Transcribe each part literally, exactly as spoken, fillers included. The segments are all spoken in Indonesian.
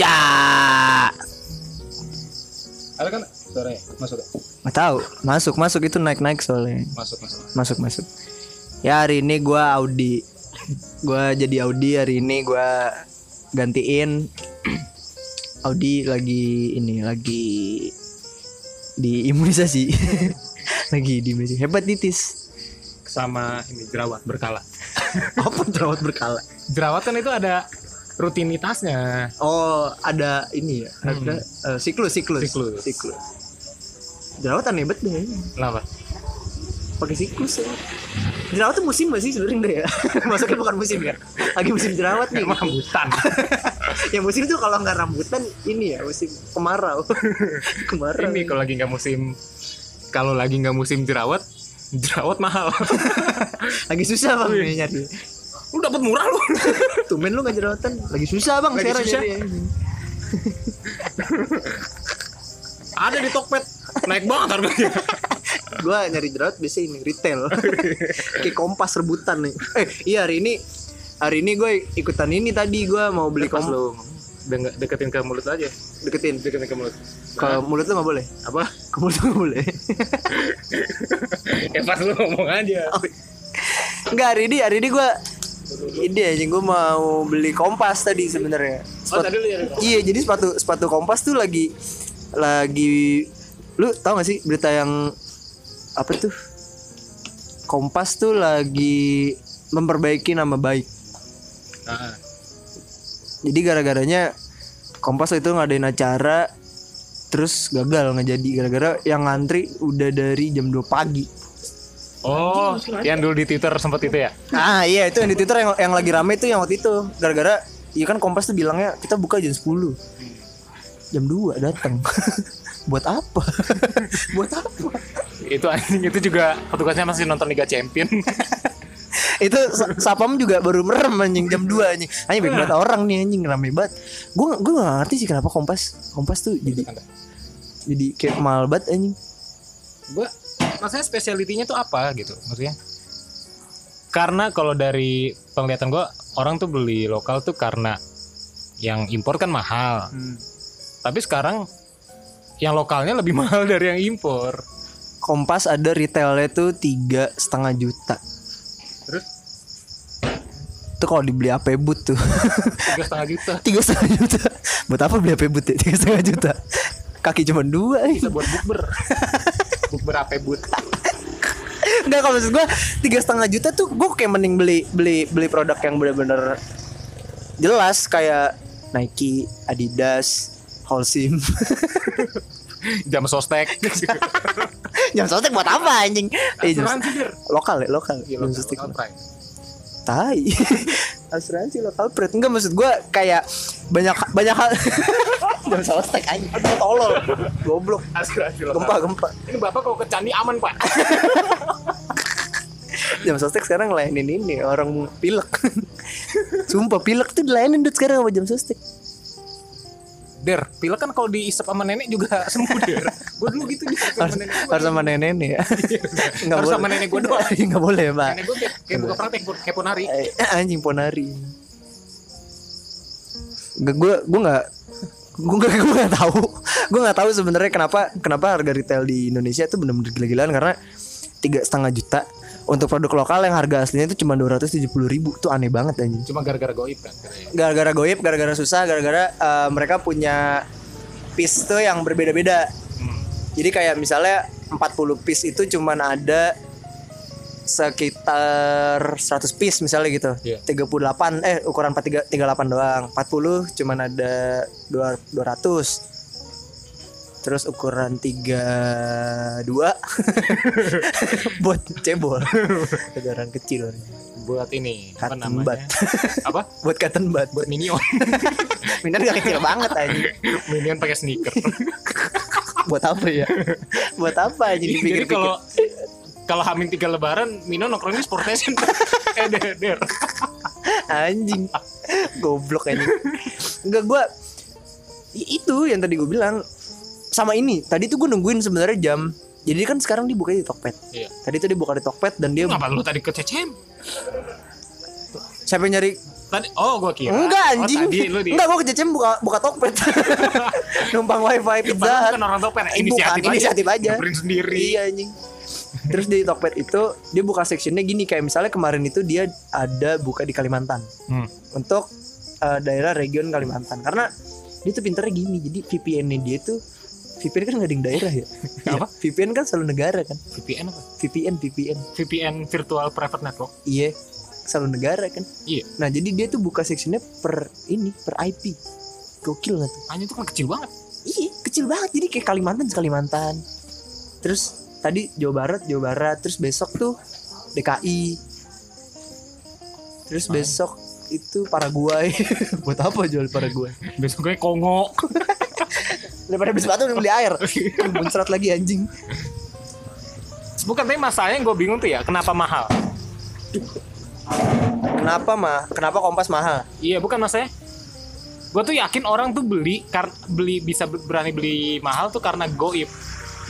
Cak. Ada kan suaranya? Masuk gak? Nggak tahu. Masuk, masuk itu naik-naik soalnya. Masuk, masuk. Masuk, masuk. Ya hari ini gue Audi. Gue jadi Audi hari ini, gue gantiin Audi lagi ini, lagi di imunisasi. Lagi di imunisasi hepatitis sama ini jerawat berkala. Apa jerawat berkala? Jerawat kan itu ada rutinitasnya. Oh, ada ini ya. Hmm. Ada uh, siklus, siklus, siklus, siklus. Jerawat aneh banget deh. Kenapa? Pakai siklus ya. Jerawat tuh musim gak sih sebenernya ya? Maksudnya bukan musim kan? Lagi musim jerawat nih. Emang rambutan. Ya musim tuh kalau gak rambutan ini ya, musim kemarau. Kemarau. Ini kalau lagi gak musim, kalau lagi gak musim jerawat, jerawat mahal. Lagi susah bang nyari. Lu dapat murah lu. Tumen lu gak jerawatan. Lagi susah bang. Lagi susah. Ya. Ada di Tokped. Naik banget harganya. Gue nyari jerawat biasanya ini retail. Kayak Kompas rebutan nih. Eh iya hari ini, hari ini gue ikutan ini tadi. Gue mau beli kompas. De- deketin ke mulut aja. Deketin Deketin ke mulut. Ke mulut lu gak boleh. Apa? Ke mulut lu gak boleh. Ya pas lu ngomong aja. Oh. Enggak, hari ini Hari ini gue Ini aja gue mau beli kompas tadi sebenarnya. Oh tadi lu ya. Iya jadi sepatu Sepatu kompas tuh lagi Lagi lu tau gak sih berita yang apa tuh, Kompas tuh lagi memperbaiki nama baik. Nah. Jadi gara-garanya Kompas itu ngadain acara terus gagal ngejadi gara-gara yang ngantri udah dari jam dua pagi. Oh, yang dulu di Twitter sempat itu ya? Ah iya itu yang di Twitter yang, yang lagi rame itu yang waktu itu gara-gara ya kan Kompas tuh bilangnya kita buka jam sepuluh. jam dua datang. Buat apa? Buat apa? Itu anjing itu juga petugasnya masih nonton Liga Champion. Itu Sapam juga baru merem anjing jam dua anjing. Anjing banyak banget orang nih anjing rame banget. Gua gua enggak ngerti sih kenapa Kompas Kompas tuh jadi jadi kayak mahal banget anjing. Gua maksudnya speciality-nya tuh apa gitu maksudnya? Karena kalau dari penglihatan gua orang tuh beli lokal tuh karena yang impor kan mahal. Hmm. Tapi sekarang yang lokalnya lebih mahal dari yang impor. Kompas ada retailnya tuh tiga koma lima juta. Terus? Itu kalau dibeli H P boot tuh tiga koma lima juta. tiga koma lima juta. Buat apa beli H P boot ya tiga koma lima juta? Kaki cuma dua. Bisa buat bukber. Bukber H P boot. Enggak kalau maksud gue tiga koma lima juta tuh gue kayak mending beli beli beli produk yang benar-benar jelas kayak Nike, Adidas, Holcim. Jam sostek. Jam sostek buat apa anjing? Eh, lokal ya, lokal. Ya, lokal, lokal tai. Asuransi lokal pride. Enggak maksud gue kayak banyak banyak hal. Jam sostek anjing. Aduh tolol. Goblok. Asuransi lokal. Gempa gempa. Ini Bapak kalau ke candi aman, Pak. Jam sostek sekarang layanin ini orang pilek. Sumpah pilek tuh dilayanin dulu sekarang sama jam sostek. Der, pilek kan kalau diisep sama nenek juga sembuh der. Gue dulu gitu diisep sama nenek. Harus sama nenek nih ya. Harus sama nenek gue doang. Gak boleh pak. Nenek gue kayak buka praktek kayak ponari. Anjing ponari. Gue gue nggak gue nggak gue nggak tahu gue nggak tahu sebenarnya kenapa kenapa harga retail di Indonesia itu benar-benar gila-gilaan karena tiga setengah juta untuk produk lokal yang harga aslinya itu cuma dua ratus tujuh puluh ribu tuh aneh banget anjing. Cuma gara-gara goib kan? Gara-gara goib, gara-gara susah, gara-gara uh, mereka punya piece tuh yang berbeda-beda. Hmm. Jadi kayak misalnya empat puluh piece itu cuma ada sekitar seratus piece misalnya gitu. Yeah. tiga puluh delapan eh ukuran empat puluh tiga, tiga puluh delapan doang. empat puluh cuma ada dua ratus. Terus ukuran tiga dua buat cebol. Ukuran kecil. Buat ini apa namanya? Apa? Buat cotton bud, buat minion. Minion enggak kecil banget anjing. Minion pakai sneaker. Buat apa ya? Buat apa aja dipikir-pikir. Jadi kalau kalau hamin tiga lebaran Mino nongkrongnya sportation. Eh der. Anjing. Goblok anjing. Enggak gua itu yang tadi gua bilang. Sama ini, tadi tuh gue nungguin sebenarnya jam. Jadi kan sekarang dia bukanya di Tokped. Iya. Tadi tuh dia buka di Tokped dan dia. Ngapa lu tadi kececem? Siapa nyari Tadi oh gua kira. Enggak anjing. Oh, di... Enggak gua ke J C M buka buka Tokped. Numpang wifi Pizza Hut. Kan orang Tokped inisiatif, inisiatif aja. Print sendiri. Iya anjing. Terus di Tokped itu dia buka sectionnya gini, kayak misalnya kemarin itu dia ada buka di Kalimantan. Hmm. Untuk uh, daerah region Kalimantan. Karena dia tuh pinternya gini. Jadi V P N-nya dia tuh, V P N kan enggak ada daerah ya. Apa? V P N kan selalu negara kan. VPN apa? VPN VPN. VPN virtual private network. Iya. Selalu negara kan. Iya. Nah, jadi dia tuh buka sectionnya per ini, per I P. Gokil enggak tuh? Hanya itu kan kecil banget. Iya, kecil banget. Jadi kayak Kalimantan, Kalimantan. Terus tadi Jawa Barat, Jawa Barat, terus besok tuh D K I. Terus besok Ay. itu Paraguay. Buat apa jual Paraguay? Besoknya Kongo. Daripada beli sepatu, beli air. Muncrat lagi anjing. Bukan, tapi masalahnya yang gue bingung tuh ya, kenapa mahal? Kenapa mah? Kenapa Kompas mahal? Iya, bukan masalahnya. Gue tuh yakin orang tuh beli, kar- beli bisa berani beli mahal tuh karena goib.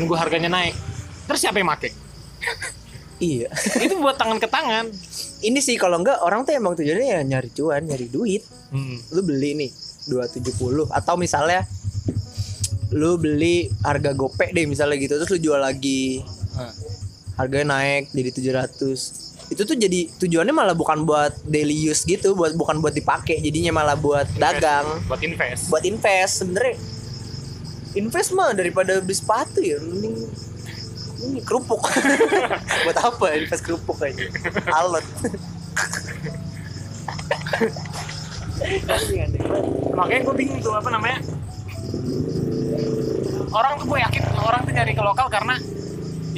Nunggu harganya naik. Terus siapa yang make? Iya. Itu buat tangan ke tangan. Ini sih kalau enggak orang tuh emang tujuannya ya nyari cuan, nyari duit. Hmm. Lu beli nih dua ratus tujuh puluh atau misalnya lu beli harga gopek deh misalnya gitu, terus lu jual lagi harganya naik jadi tujuh ratus. Itu tuh jadi tujuannya malah bukan buat daily use gitu, buat bukan buat dipakai, jadinya malah buat invest, dagang, buat invest. Buat invest sebenarnya. Invest mah daripada beli sepatu ya mending ini kerupuk. Buat apa invest kerupuk aja? Alot. Makanya gue bingung tuh apa namanya? Orang tuh gue yakin orang tuh nyari ke lokal karena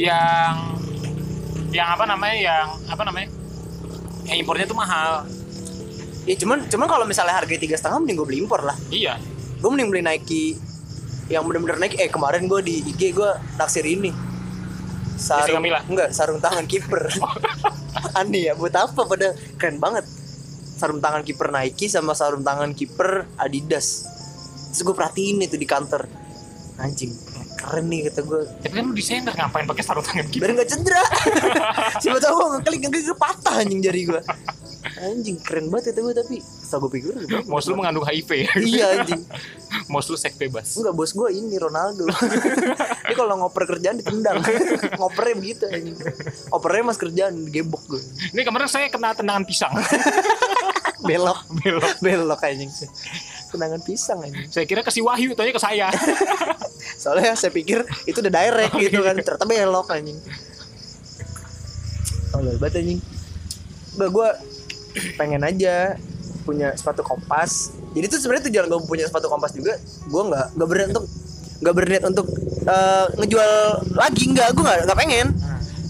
yang yang apa namanya yang apa namanya yang impornya tuh mahal ya. Cuman cuman kalau misalnya harga tiga setengah mending gue beli impor lah. Iya, gue mending beli Nike yang benar-benar Nike. Eh kemarin gue di I G gue naksir ini sarung enggak sarung tangan kiper. Aneh ya, buat apa, pada keren banget sarung tangan kiper Nike sama sarung tangan kiper Adidas. Terus gue perhatiin itu di kantor, anjing keren nih kata gue. Tapi kan lu desainer, ngapain pakai sarung tangan gitu? Biar nggak cedera. Siapa tahu gue ngeklik ngeklik patah anjing jari gue. Anjing keren banget kata gue, tapi setelah gue pikir bos lu mengandung H I V. Iya anjing. Bos lu seks bebas. Enggak, bos gue ini Ronaldo. Dia kalau ngoper kerjaan ditendang. Ngopernya begitu anjing. Opernya mas kerjaan gebok gue. Ini kemarin saya kena tendangan pisang. Belok, belok, belok anjing. Tendangan pisang anjing. Saya kira kasih wahyu, tanya ke saya. Soalnya saya pikir itu udah direct gitu kan, ternyata belok anjing. Oh lebat anjing. Bah, gue pengen aja punya sepatu Kompas. Jadi tuh sebenarnya tujuan gue punya sepatu Kompas juga, gue nggak nggak berniat untuk nggak berniat untuk uh, ngejual lagi, nggak, gue nggak nggak pengen.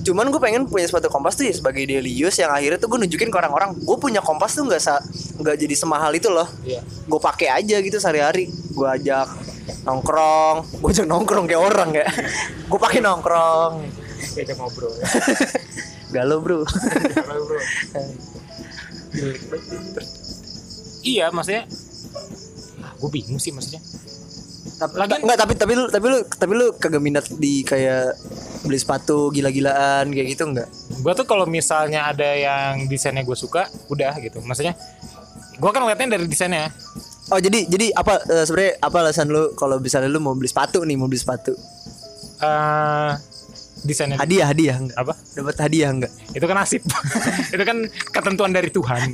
Cuman gue pengen punya sepatu Kompas tuh ya sebagai daily use yang akhirnya tuh gue nunjukin ke orang-orang gue punya Kompas tuh nggak sa- nggak jadi semahal itu loh. Yeah. Gue pakai aja gitu sehari-hari, gue ajak nongkrong, gue ajak nongkrong kayak orang kayak gue pakai nongkrong kayak ngobrol ya. Galau bro. Galau bro. Iya maksudnya nah, gue bingung sih maksudnya. Tapi lagi nggak tapi tapi lu tapi lu tapi lu kagak minat di kayak beli sepatu gila-gilaan kayak gitu nggak? Gue tuh kalau misalnya ada yang desainnya gue suka, udah gitu. Maksudnya, gue kan ngeliatnya dari desainnya. Oh jadi jadi apa uh, sebenarnya apa alasan lu kalau misalnya lu mau beli sepatu nih, mau beli sepatu? Uh, desainnya. Hadiah hadiah nggak? Apa? Dapat hadiah nggak? Itu kan nasib. Itu kan ketentuan dari Tuhan.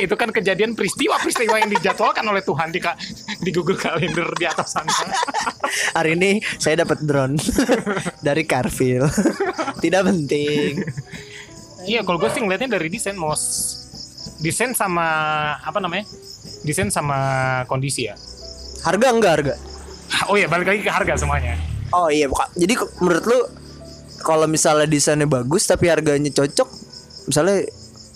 Itu kan kejadian peristiwa-peristiwa yang dijadwalkan oleh Tuhan di, ka, di Google Calendar di atas sana. Hari ini saya dapat drone dari Carville. Tidak penting. Iya, kalau gue sih ngeliatnya dari desain, mau desain sama apa namanya? Desain sama kondisi ya. Harga enggak harga? Oh iya, balik lagi ke harga semuanya. Oh iya, jadi menurut lu kalau misalnya desainnya bagus tapi harganya cocok, misalnya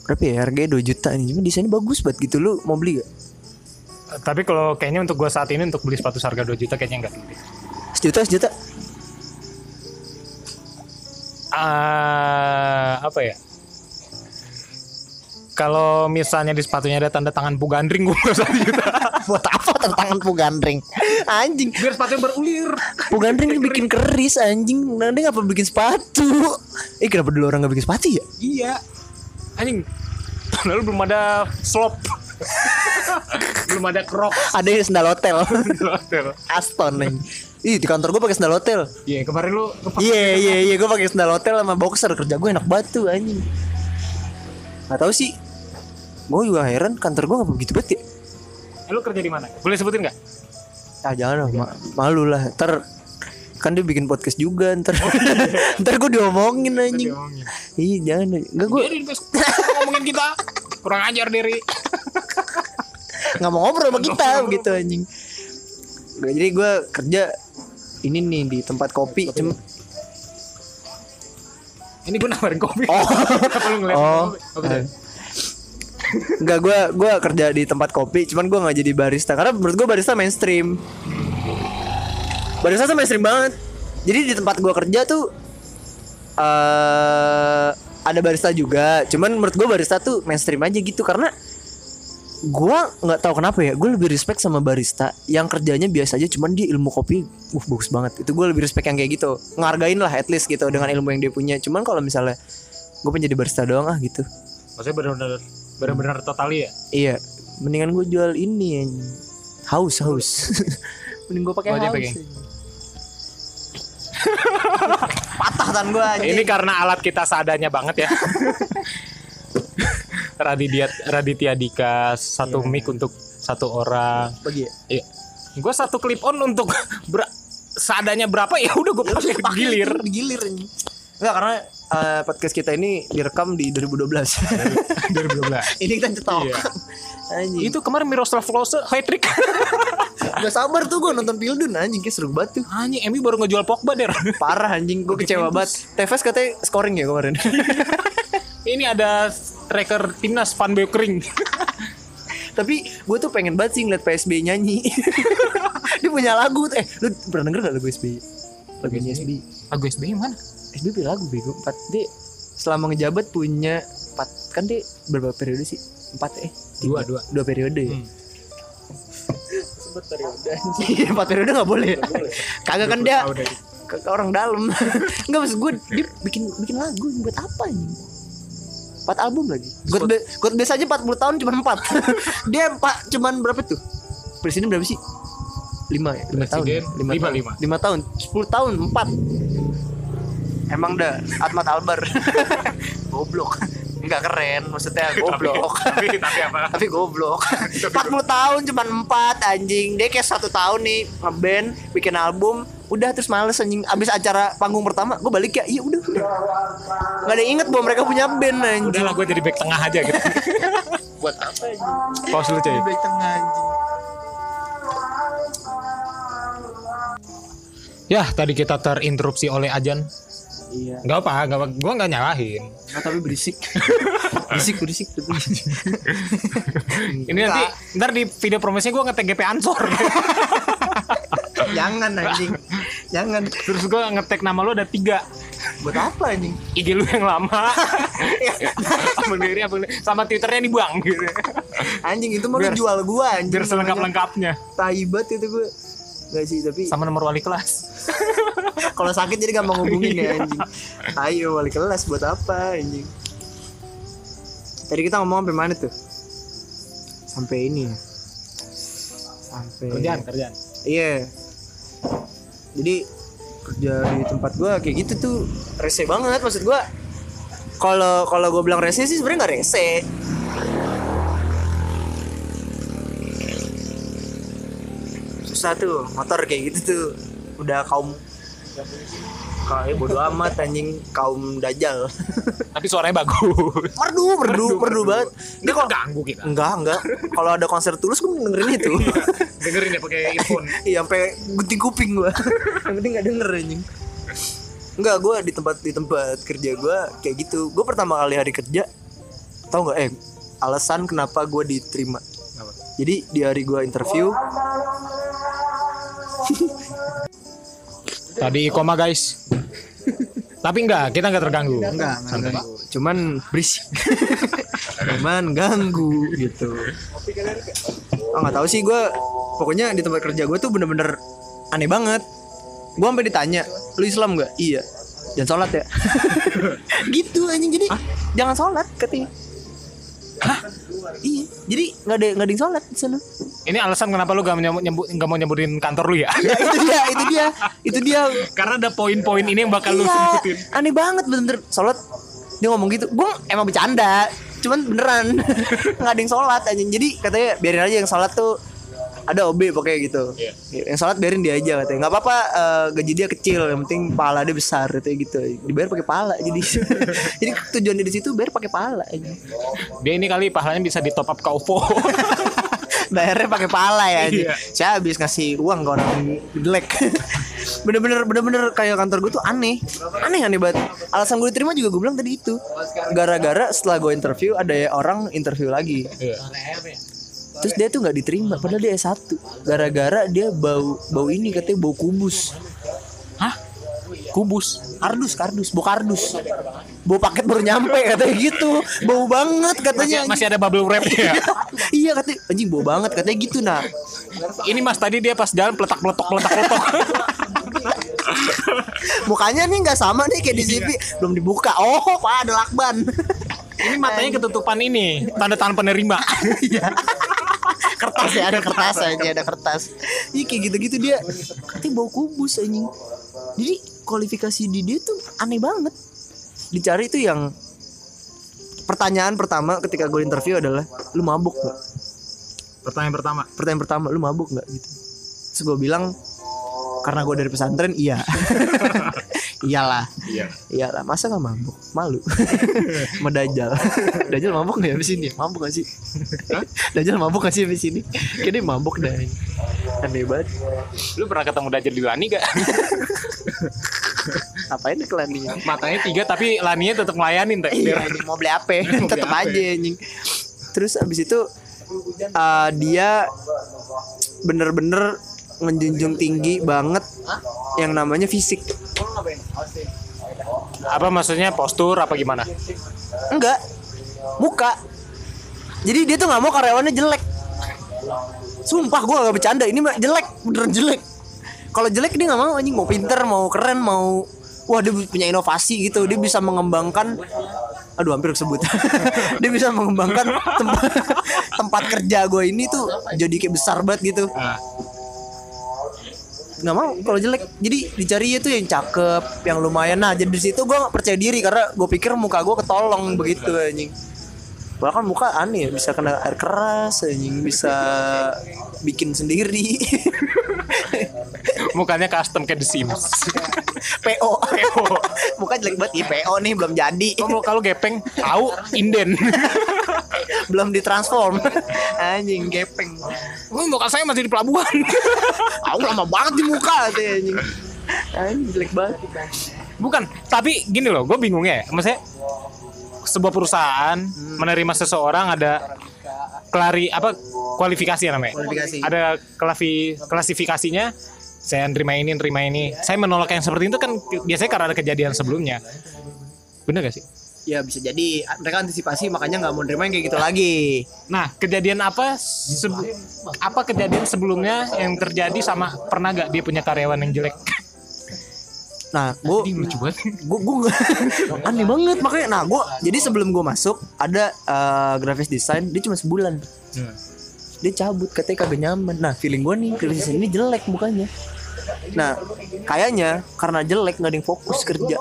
berapa ya harganya dua juta nih, cuma desainnya bagus banget gitu, lu mau beli gak? Tapi kalau kayaknya untuk gue saat ini untuk beli sepatu harga dua juta kayaknya enggak. Sejuta sejuta uh, apa ya, kalau misalnya di sepatunya ada tanda tangan Pu Gandring, gue gak usah sejuta. Buat apa tanda tangan Pu Gandring anjing, biar sepatunya berulir. Pu Gandring bikin keris anjing, nanti ngapa bikin sepatu. Eh kenapa dulu orang gak bikin sepatu ya? Iya anjing, tahun lalu belum ada slop. Belum ada Crocs. Ada yang sendal hotel. Aston nih. Ih, di kantor gue pakai sendal hotel. Iya, yeah, kemarin lu. Iya iya iya gue pakai sendal hotel sama boxer, kerja gue enak banget tuh anjing. Nggak tahu sih. Gue juga heran kantor gue nggak begitu banget ya. Eh, lu kerja di mana? Boleh sebutin nggak? Ah jangan dong, ma- malu lah. Ter kan dia bikin podcast juga ntar. Oh, iya. Ntar gue diomongin anjing. Iya jangan. Enggak gue. Ngomongin kita. Kurang ajar diri. Enggak mau ngobrol sama kita gitu anjing. Jadi gue kerja ini nih di tempat kopi. kopi. Cuma ini gue nawarin kopi. Oh. Oh. Enggak gue gue kerja di tempat kopi. Cuman gue nggak jadi barista karena menurut gue barista mainstream. Barista tuh mainstream banget. Jadi di tempat gue kerja tuh uh, ada barista juga. Cuman menurut gue barista tuh mainstream aja gitu. Karena gue gak tahu kenapa ya, gue lebih respect sama barista yang kerjanya biasa aja, cuman dia ilmu kopi uh, bagus banget. Itu gue lebih respect yang kayak gitu. Ngehargain lah at least gitu dengan ilmu yang dia punya. Cuman kalau misalnya gue pengen jadi barista doang ah gitu. Maksudnya benar-benar benar-benar totali ya? Iya. Mendingan gue jual ini Haus Haus Mending gue pakai haus. Patah tangan gue aja. Ini karena alat kita seadanya banget ya. Raditya, Raditya Dika. Satu yeah. mic untuk satu orang. Bagi ya? Iya. Gue satu clip on untuk ber- seadanya berapa ya udah gue pakai digilir. Digilir ini. Enggak karena uh, podcast kita ini direkam di dua ribu dua belas dua ribu dua belas Ini kita cetok iya. Itu kemarin Miroslav Klose hat-trick. Gak sabar tuh gue nonton Pildun anjing, kayak seru banget tuh. Anjing M U baru ngejual Pogba der. Parah anjing, gue kecewa banget. Tevez katanya scoring ya kemarin. Ini ada tracker timnas Van Beukering. Tapi gue tuh pengen banget sih ngeliat P S B nyanyi. Dia punya lagu. Eh lu pernah denger gak lagu S B Y? Lagunya S B Y. Lagu S B Y mana? S B Y lagu bego empat D selama ngejabat punya empat kan dia berapa periode sih? empat eh dua dua dua periode ya. Hmm. Sebut periode. empat periode enggak boleh. Gak boleh. Kagak kan dia ke orang dalam. Enggak maksud gue dia bikin bikin lagu buat apa nih? empat album lagi. Gue be, biasa aja empat puluh tahun cuma empat. Dia empat cuman berapa tuh? Presiden berapa sih? lima ya, lima tahun. lima lima. lima tahun. sepuluh tahun empat. Emang dah Ahmad Albar goblok. Enggak keren maksudnya goblok. Tapi, tapi, tapi apa? Tapi goblok. empat puluh tahun cuman empat anjing. Dia kayak satu tahun nih ngeband, bikin album, udah terus males anjing. Abis acara panggung pertama, gue balik ya. Iya udah. Enggak ada yang inget bahwa mereka punya band anjing. Udahlah gue jadi back tengah aja gitu. Buat apa anjing? Pause lu, coy. Back tengah anjing. Yah, tadi kita terinterupsi oleh Ajan. Iya. Gak apa, gak apa, gue gak nyalahin. Nah, tapi berisik. Berisik, berisik, berisik. Ini nanti, ntar di video promosinya gue nge-tag G P Ansor. Jangan anjing, jangan. Terus gue nge-tag nama lo ada tiga. Buat apa anjing? I G lu yang lama. Abang diri, abang diri. Sama Twitternya dibuang gitu. Anjing itu mau biar, jual gue anjing. Biar selengkap-lengkapnya. Taibat itu gue. Gak sih, tapi sama nomor wali kelas. Kalau sakit jadi gak mau ngubungin ya anjing. Ayo wali kelas buat apa anjing. Tadi kita ngomong sampai mana tuh? Sampai ini ya. Sampai kerjaan, kerjaan. Iya. Jadi kerja di tempat gue kayak gitu tuh rese banget maksud gue. Kalau kalau gue bilang rese sih sebenarnya nggak rese. Susah tuh motor kayak gitu tuh udah kaum kayak bodo amat anjing kaum dajal. Tapi suaranya bagus. Merdu, merdu, merdu, merdu, merdu banget. Dia kok ganggu kita. Enggak, enggak. Kalau ada konser Tulus gue dengerin itu. Dengerin ya pakai earphone. Iya, sampai gunting kuping gua. Yang penting enggak denger anjing. Enggak, gua di tempat di tempat kerja gua kayak gitu. Gua pertama kali hari kerja tahu enggak eh alasan kenapa gua diterima. Kenapa? Jadi di hari gua interview tadi koma guys. Tapi enggak, kita enggak terganggu. Enggak, enggak. Cuman berisik. Cuman ganggu gitu. Oh, enggak tahu sih gue. Pokoknya di tempat kerja gue tuh bener-bener aneh banget. Gue sampai ditanya, "Lu Islam enggak?" "Iya." "Jangan sholat ya." Gitu anjing jadi. Hah? Jangan sholat katanya. Hah? Iya, jadi nggak ada nggak ada yang sholat di sana. Ini alasan kenapa lu gak, nyebut, gak mau nyebutin kantor lu ya? Ya itu dia, itu dia, itu dia. Karena ada poin-poin ini yang bakal iya, lu sebutin. Aneh banget bener-bener sholat dia ngomong gitu. Gue emang bercanda, cuman beneran nggak ada yang sholat aja. Jadi katanya biarin aja yang sholat tuh ada O B pokoknya gitu. Yeah. Yang sholat biarin dia aja katanya. Enggak apa-apa uh, gaji dia kecil, yang penting pahala dia besar katanya gitu. Dibayar pakai pahala jadi. Jadi tujuan dia di situ bayar pakai pahala aja. Dia ini kali pahalanya bisa di top up ke O V O. Bayarnya pakai pahala ya. Yeah. Saya habis ngasih uang ke orang jelek. Bener-bener bener-bener kayak kantor gue tuh aneh. Aneh aneh banget. Alasan gue diterima juga gue bilang tadi itu. Gara-gara setelah gue interview ada orang interview lagi. Yeah. Terus dia tuh gak diterima, padahal dia S satu. Gara-gara dia bau bau ini katanya bau kubus. Hah? Kubus? Kardus, kardus, bau kardus. Bau paket baru nyampe katanya gitu. Bau banget katanya. Masih, masih ada bubble wrap ya? Iya katanya, anjing bau banget katanya gitu nah. Ini mas tadi dia pas jalan peletak-peletok-peletok-peletok. Mukanya nih gak sama nih kayak di C V. Belum dibuka, oh pak ada lakban. Ini matanya ketutupan ini, tanda tangan penerima. Iya. Kertas ya, ada kertas aja, ada kertas. Iya kayak gitu-gitu dia. Katanya bau kubus anjing. Jadi kualifikasi di dia tuh aneh banget. Dicari tuh yang pertanyaan pertama ketika gue interview adalah lu mabuk gak? Pertanyaan pertama. Pertanyaan pertama lu mabuk gak gitu. Terus gue bilang karena gue dari pesantren iya. Iyalah. Iya. Iyalah, masa enggak mabuk? Malu. Medajal. Dajal mabuk nih habis ini. Mabuk enggak sih? Hah? Dajal mabuk enggak sih habis ini? Kayaknya mabuk dah. Aneh banget. Lu pernah ketemu Dajal di Lani enggak? Apain ke Lani? Matanya tiga tapi Laninya tetap ngelayanin teh. Iya, mau beli apa? Tetap aja anjing. Terus abis itu uh, dia bener-bener menjunjung tinggi banget yang namanya fisik. Apa maksudnya postur apa gimana? Enggak, muka. Jadi dia tuh nggak mau karyawannya jelek. Sumpah gue nggak bercanda, ini jelek, beneran jelek. Kalau jelek dia nggak mau anjing, mau pinter, mau keren, mau wah dia punya inovasi gitu, dia bisa mengembangkan. Aduh hampir kesebut. Dia bisa mengembangkan tempat, tempat kerja gue ini tuh jadi kayak besar banget gitu. Nggak mau kalau jelek, jadi dicari itu yang cakep, yang lumayan. Nah jadi di situ gue nggak percaya diri karena gue pikir muka gue ketolong begitu anjing. Bahkan muka aneh, bisa kena air keras anjing, bisa bikin sendiri. Mukanya custom kayak The Sims. P O P O muka jelek banget ya, P O nih belum jadi. Kok kalau gepeng tahu inden. Belum ditransform. Anjing gepeng. Lu muka saya masih di pelabuhan. Aku lama banget di muka tuh anjing. Anjing jelek banget. Bukan, tapi gini loh, gue bingungnya ya. Maksudnya sebuah perusahaan hmm. menerima seseorang ada klari apa kualifikasi namanya. Kualifikasi. Ada klavi, klasifikasinya. Saya nerima ini, nerima ini. Saya menolak yang seperti itu kan biasanya karena ada kejadian sebelumnya. Benar gak sih? Ya bisa jadi mereka antisipasi makanya nggak mau nerima yang kayak gitu lagi. Nah kejadian apa sebe- apa kejadian sebelumnya yang terjadi sama pernah gak dia punya karyawan yang jelek? Nah gue gue gue aneh banget makanya. Nah gue jadi sebelum gue masuk ada uh, graphic design, dia cuma sebulan. Hmm. Dia cabut katanya kagak nyaman. Nah feeling gue nih graphic design ini jelek mukanya. Nah kayaknya karena jelek nggak ada yang fokus kerja.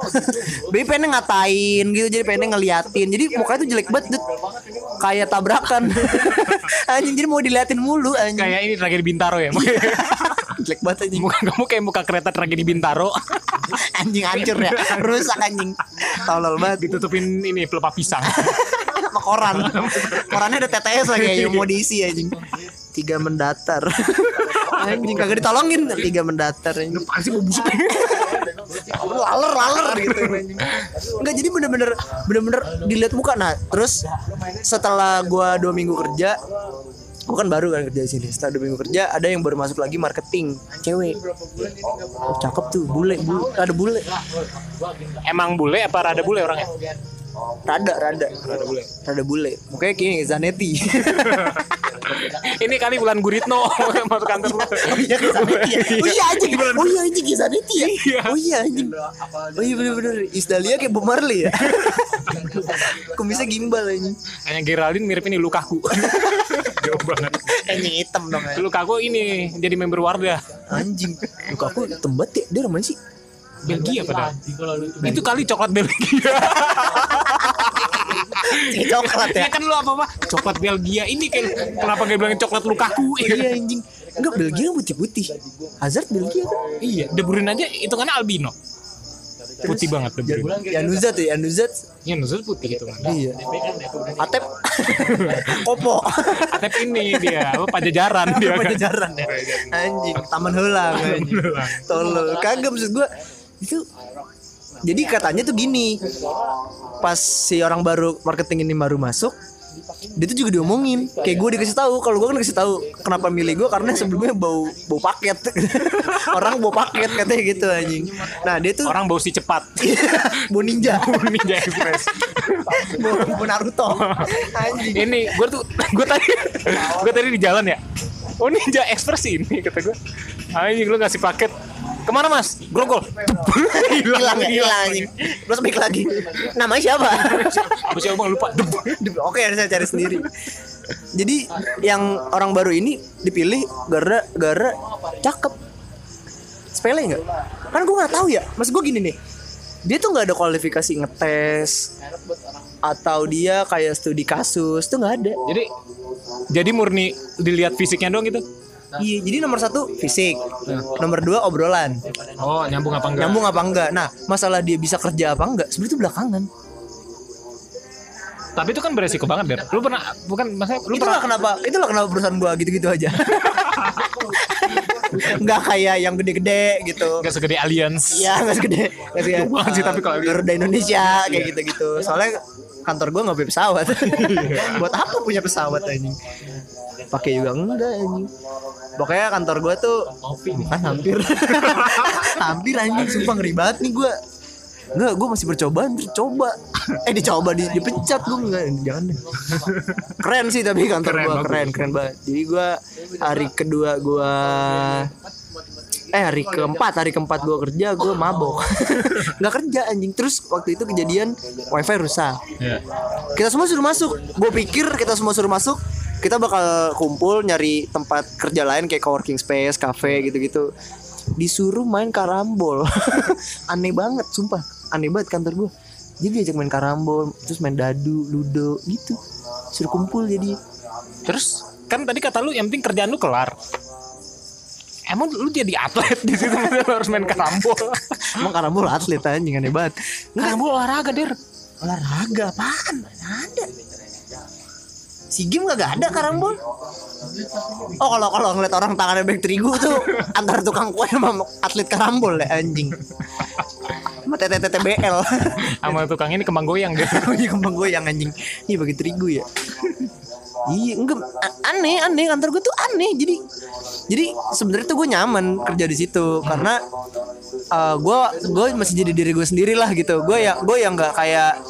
Jadi pengen ngatain gitu, jadi pengen ngeliatin, jadi mukanya tuh jelek banget kayak tabrakan. Anjing, jadi mau diliatin mulu anjing. Kayak ini Tragedi Bintaro ya. Jelek banget anjing. Muka kamu kayak muka kereta Tragedi Bintaro. Anjing hancur ya, rusak anjing, tolol banget. Ditutupin ini pelepah pisang sama koran. Korannya ada T T S lagi ya, mau diisi anjing. Tiga mendatar. Anjing kagak ditolongin, tiga mendatar anjing. Pasti mau busuk. Laler-laler gitu anjing. Enggak, jadi bener-bener bener-bener dilihat muka. Nah, terus setelah gua dua minggu kerja, gua kan baru kan kerja di sini. Setelah dua minggu kerja, ada yang baru masuk lagi marketing, cewek. Oh, cakep tuh, bule, bule. Ada bule. Emang bule apa rada bule orangnya? Rada, rada. Rada bule. Rada bule. Mukanya kayak Zanetti. Ini kali bulan Guritno masuk kantor lu. Oh iya Zanetti. Oh iya anjing. Oh iya anjing Zanetti ya. Oh iya anjing. Oh iya benar-benar Isdalia kayak Bob Marley ya. Kumisnya gimbal anjing. Kayaknya Geraldine mirip ini Lukaku. Jauh banget. Anjing hitam dong ya. Lukaku ini jadi member Wardah. Anjing. Lukaku hitam banget ya. Dia rumahnya sih Belgia padahal. Itu kali coklat Belgia. Coklat ya? Ya kan lu apa-apa coklat Belgia ini kan. Kenapa gak bilangin coklat Lukaku? Iya anjing. Enggak, Belgia putih-putih. Hazard Belgia kan? Iya, De Bruyne aja hitungannya albino. Putih banget De Bruyne. Yanuzat ya, Yanuzat. Yanuzat putih hitungan. Iya. Atep. Kopo. Atep ini dia, apa Pajajaran dia. Pajajaran ya. Anjing, Taman Heula anjing. Tolol. Kagak maksud gua itu. Jadi katanya tuh gini, pas si orang baru marketing ini baru masuk, dia tuh juga diomongin. Kayak gue dikasih tahu, kalau gue kan dikasih tahu kenapa milih gue karena sebelumnya bau bau paket. Orang bau paket katanya gitu anjing. Nah, dia tuh orang bau si cepat. Bau ninja, bau ninja express. Bau Naruto. Anjing. Ini gue tuh gue tadi gue tadi di jalan ya. Oh, ninja express ini kata gue. Anjing lu ngasih paket. Kemana mas? Grogol. Hilang, hilang. Terus balik lagi. Namanya siapa? Apa siapa bang lupa. Oke, saya cari sendiri. Jadi yang orang baru ini dipilih gara-gara cakep. Sepele nggak? Kan gue nggak tahu ya. Mas gue gini nih. Dia tuh nggak ada kualifikasi ngetes atau dia kayak studi kasus tuh nggak ada. Jadi jadi murni dilihat fisiknya doang gitu. Iya, jadi nomor satu fisik, hmm. nomor dua obrolan. Oh, nyambung apa enggak? Nyambung apa enggak? Nah, masalah dia bisa kerja apa enggak? Sebenarnya itu belakangan. Tapi itu kan beresiko banget, Der. Lu pernah bukan maksudnya lu itulah pernah kenapa? Itulah kenapa perusahaan gua gitu-gitu aja. Enggak kayak yang gede-gede gitu. Enggak segede Allianz. Iya, enggak segede. Enggak segede. Bukan sih, tapi kalau Garuda Indonesia kayak gitu-gitu. Soalnya kantor gua enggak punya pesawat. Buat apa punya pesawat anjing? Pakai juga enggak anjing. Pokoknya kantor gue tuh kan hampir hampir anjing sumpah ngeri banget nih gue. Enggak, gue masih percobaan, coba. Eh dicoba di, dipecat gue enggak, jangan deh. Keren sih tapi kantor gue keren, keren banget. Jadi gue hari kedua gue eh hari keempat, hari keempat gue kerja gue mabok. Enggak kerja anjing. Terus waktu itu kejadian wifi rusak. Yeah. Kita semua suruh masuk. Gue pikir kita semua suruh masuk. Kita bakal kumpul nyari tempat kerja lain kayak coworking space, cafe gitu-gitu. Disuruh main karambol. Aneh banget, sumpah. Aneh banget kantor gue. Jadi diajak main karambol, terus main dadu, ludo gitu. Suruh kumpul jadi. Terus kan tadi kata lu yang penting kerjaan lu kelar. Emang lu jadi atlet di situ lu harus main karambol. Emang karambol atlet anjing aneh banget. Karambol olahraga, Der. Olahraga apaan? Ada. Si game gak ada karambol. Oh kalau kalau ngeliat orang tangannya beg terigu tuh antar tukang kue sama atlet karambol ya anjing. Sama T T T B L. Sama tukang ini kembang goyang gitu. Iya kembang goyang anjing. Iya bagi terigu ya. Iya enggak aneh aneh kantor gue tuh aneh. Jadi jadi sebenarnya tuh gue nyaman kerja di situ karena Uh, gue gue masih jadi diri gue sendiri lah gitu. Gue yang gue yang nggak kayak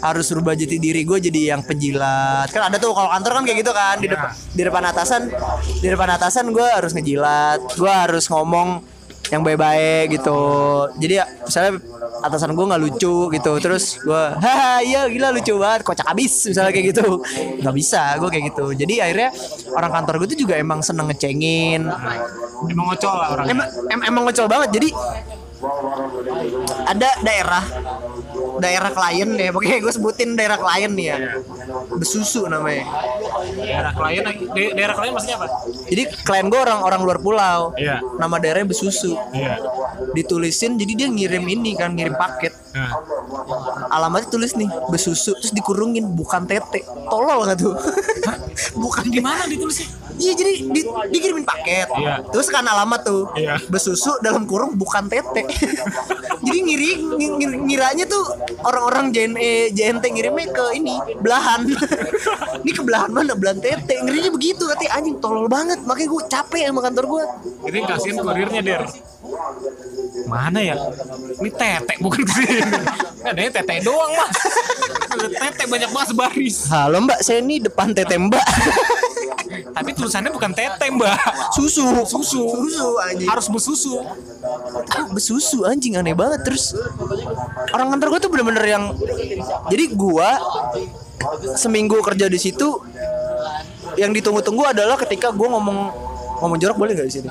harus berubah jadi diri gue jadi yang penjilat. Kan ada tuh kalau kantor kan kayak gitu kan di depan di depan atasan di depan atasan gue harus ngejilat. Gue harus ngomong yang baik-baik gitu. Jadi misalnya atasan gue nggak lucu gitu. Terus gue haha iya gila lucu banget kocak abis misalnya kayak gitu. Nggak bisa gue kayak gitu. Jadi akhirnya orang kantor gue tuh juga emang seneng ngecengin. Emang ngocol lah orangnya. Emang em- emang ngocol banget. Jadi ada daerah daerah klien ya pokoknya gue sebutin daerah klien nih ya Besusu namanya daerah klien. Daerah klien maksudnya apa? Jadi klien gue orang orang luar pulau yeah. Nama daerahnya Besusu yeah. Ditulisin jadi dia ngirim ini kan ngirim paket yeah. Alamatnya tulis nih Besusu terus dikurungin bukan tete tolol nggak tuh. Bukan di mana ditulisnya? Iya jadi di, dikirimin paket yeah. Terus kan alamat tuh yeah. Besusu dalam kurung bukan tete. Jadi ngiri, ngiri ngiranya tuh orang-orang J N E J N T ngirimnya ke ini belahan. Ini ke belahan mana belahan tete ngirinya begitu katanya anjing tolol banget makanya gue capek sama kantor gue. Ini kasihan kurirnya Der. Mana ya? Ini tete bukan kesini. Adanya tete doang mas. Tete banyak banget sebaris. Halo mbak, saya ini depan tete mbak. Tapi tulisannya bukan tete mbak. Susu. Susu. Susu anjing. Harus bersusu. Ah, bersusu anjing aneh banget. Terus orang kantor gue tuh bener-bener yang, jadi gue seminggu kerja di situ, yang ditunggu-tunggu adalah ketika gue ngomong ngomong jorok boleh nggak di sini?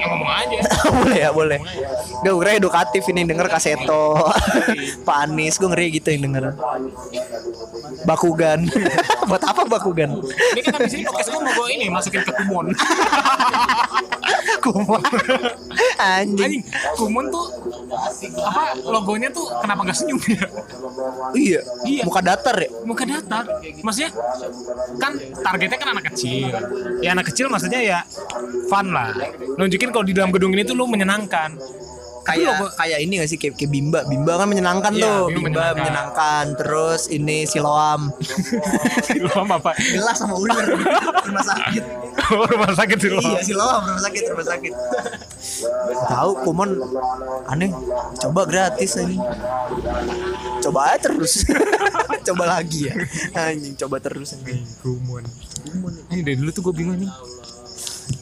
Ya ngomong aja. Boleh ya, boleh. Gak gue edukatif ini denger Kaseto, Pak Anies, gue ngeri gitu yang denger. Bakugan. Buat apa Bakugan? Ini kan abis ini podcast gue mau gue ini masukin ke Kumon. Kumon. Anjing. Anjing. Kumon tuh apa logonya tuh kenapa nggak senyum ya? Iya. Iya. Muka datar ya. Muka datar. Maksudnya kan targetnya kan anak kecil. Ya anak kecil maksudnya ya. Fun lah, nunjukin kalau di dalam gedung ini tuh lu menyenangkan. Kayak kayak ini nggak sih, kayak, kayak Bimba, Bimba kan menyenangkan ya, tuh, Bimba menyenangkan. menyenangkan. Terus ini Siloam, Siloam apa? Gelas sama ular, rumah sakit. Oh, rumah sakit Siloam. Iya Siloam rumah sakit, rumah sakit. Tahu Kumon aneh, coba gratis anjing. Coba aja terus, coba lagi ya, anjing coba terus anjing. Kumon, Kumon. Ini dari dulu tuh gue bingung nih.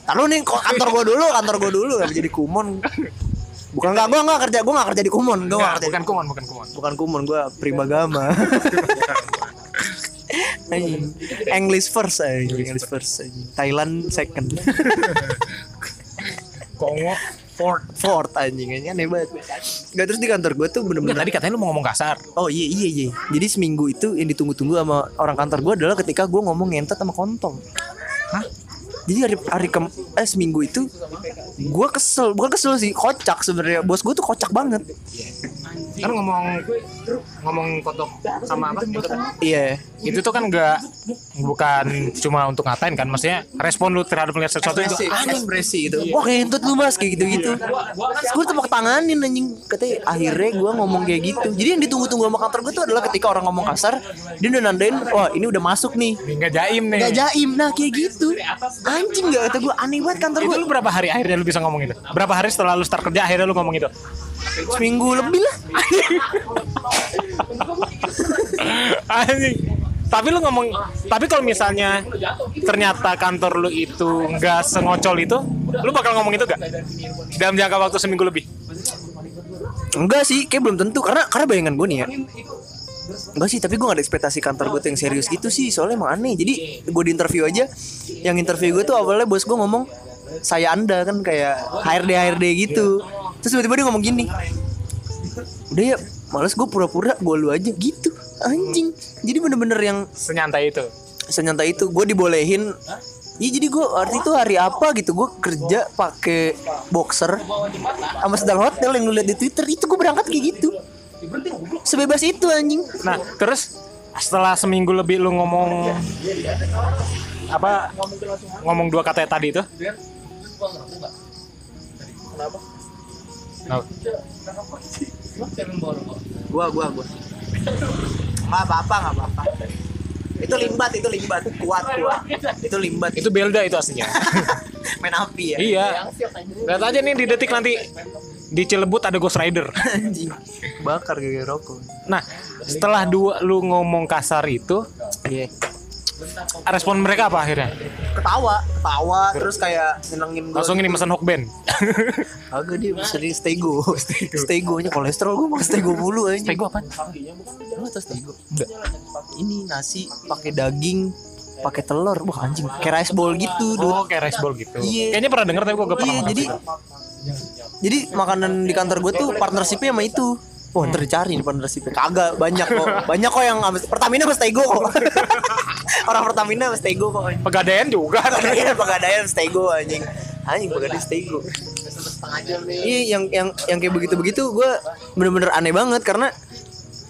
Taruh nih kantor gue dulu, kantor gue dulu gak jadi Kumon. Bukan enggak gue enggak kerja, gue enggak kerja di Kumon, gue enggak kerja. Bukan Kumon, bukan Kumon. Bukan Kumon, gue Pribagama. English first aja, English first aja. Thailand second. Kongo Fort, Fort anjing anjing aneh banget. Enggak, terus di kantor gue tuh bener-bener. Tadi katanya lu mau ngomong kasar. Oh iya iya iya. Jadi seminggu itu yang ditunggu-tunggu sama orang kantor gue adalah ketika gue ngomong ngentot sama kontong. Hah? Jadi hari hari kem, eh seminggu itu gue kesel, bukan kesel sih, kocak sebenarnya. Bos gue tuh kocak banget. Kan ngomong ngomong kotok sama apa? Iya. Yeah. Itu tuh kan enggak, bukan cuma untuk ngatain kan, maksudnya respon lu terhadap melihat sesuatu ekspresi, itu ekspresi gitu. Wah kentut lu mas kayak gitu-gitu. Gue tepuk tanganin anjing, katanya akhirnya gue ngomong kayak gitu. Jadi yang ditunggu-tunggu sama kantor gue tuh adalah ketika orang ngomong kasar, dia udah nandain, wah ini udah masuk nih. Enggak jaim nih. Enggak jaim, nah kayak gitu. Anjing gak kata gue, aneh banget kantor gue. Itu lu berapa hari akhirnya lu bisa ngomong itu? Berapa hari setelah lu start kerja akhirnya lu ngomong itu? Seminggu lebih lah. Anjing. Tapi lu ngomong, tapi kalau misalnya ternyata kantor lu itu gak sengocol itu, lu bakal ngomong itu gak? Dalam jangka waktu seminggu lebih? Enggak sih, kayak belum tentu. Karena karena bayangan gue nih ya, enggak sih, tapi gue gak ada ekspektasi kantor gue tuh yang serius gitu sih. Soalnya emang aneh. Jadi gue di interview aja, yang interview gue tuh awalnya bos gue ngomong saya anda kan kayak H R D H R D gitu. Terus tiba-tiba dia ngomong gini, udah ya males gue pura-pura gue lu aja gitu. Anjing. Jadi bener-bener yang senyantai itu. Senyantai itu gue dibolehin. Iya jadi gue arti itu hari apa gitu gue kerja pakai boxer sama sedang hotel yang lu lihat di Twitter. Itu gue berangkat kayak gitu. Sebebas itu anjing. Nah terus setelah seminggu lebih lu ngomong apa, ngomong dua kata tadi itu? Kenapa? Oh. Gua gua gua nggak apa-apa nggak apa-apa. Itu limbat, itu limbat kuat kuat. Itu limbat. Itu Belda itu aslinya. Main api ya. Iya. Lihat aja nih di detik nanti di Cilebut ada Ghost Rider. Anjing. Bakar gaya rokok. Nah, setelah dua lu ngomong kasar itu, yeah. Respon mereka apa akhirnya? Ketawa, ketawa terus kayak nyenengin gue. Langsung ini mesen Hokben. Agak dia mesen stego. Stegonya kolesterol gue mau stego mulu aja. Stego apa? Lu atas stego. Ini nasi pakai daging, pakai telur. Wah anjing, kayak rice bowl gitu. Oh, kayak rice bowl gitu. Yeah. Kayaknya pernah denger tapi gue enggak pernah. Iya, yeah, jadi Jadi makanan di kantor gue tuh partnership-nya sama itu. Wah, ntar dicari di partnership-nya. Kagak banyak kok. Banyak kok yang Pertamina stego kok. Orang Pertamina stego kok. Pegadaian juga. Pegadaian, Pegadaian stego anjing. Anjing Pegadaian stego. Iya, yang yang yang kayak begitu-begitu gue bener-bener aneh banget karena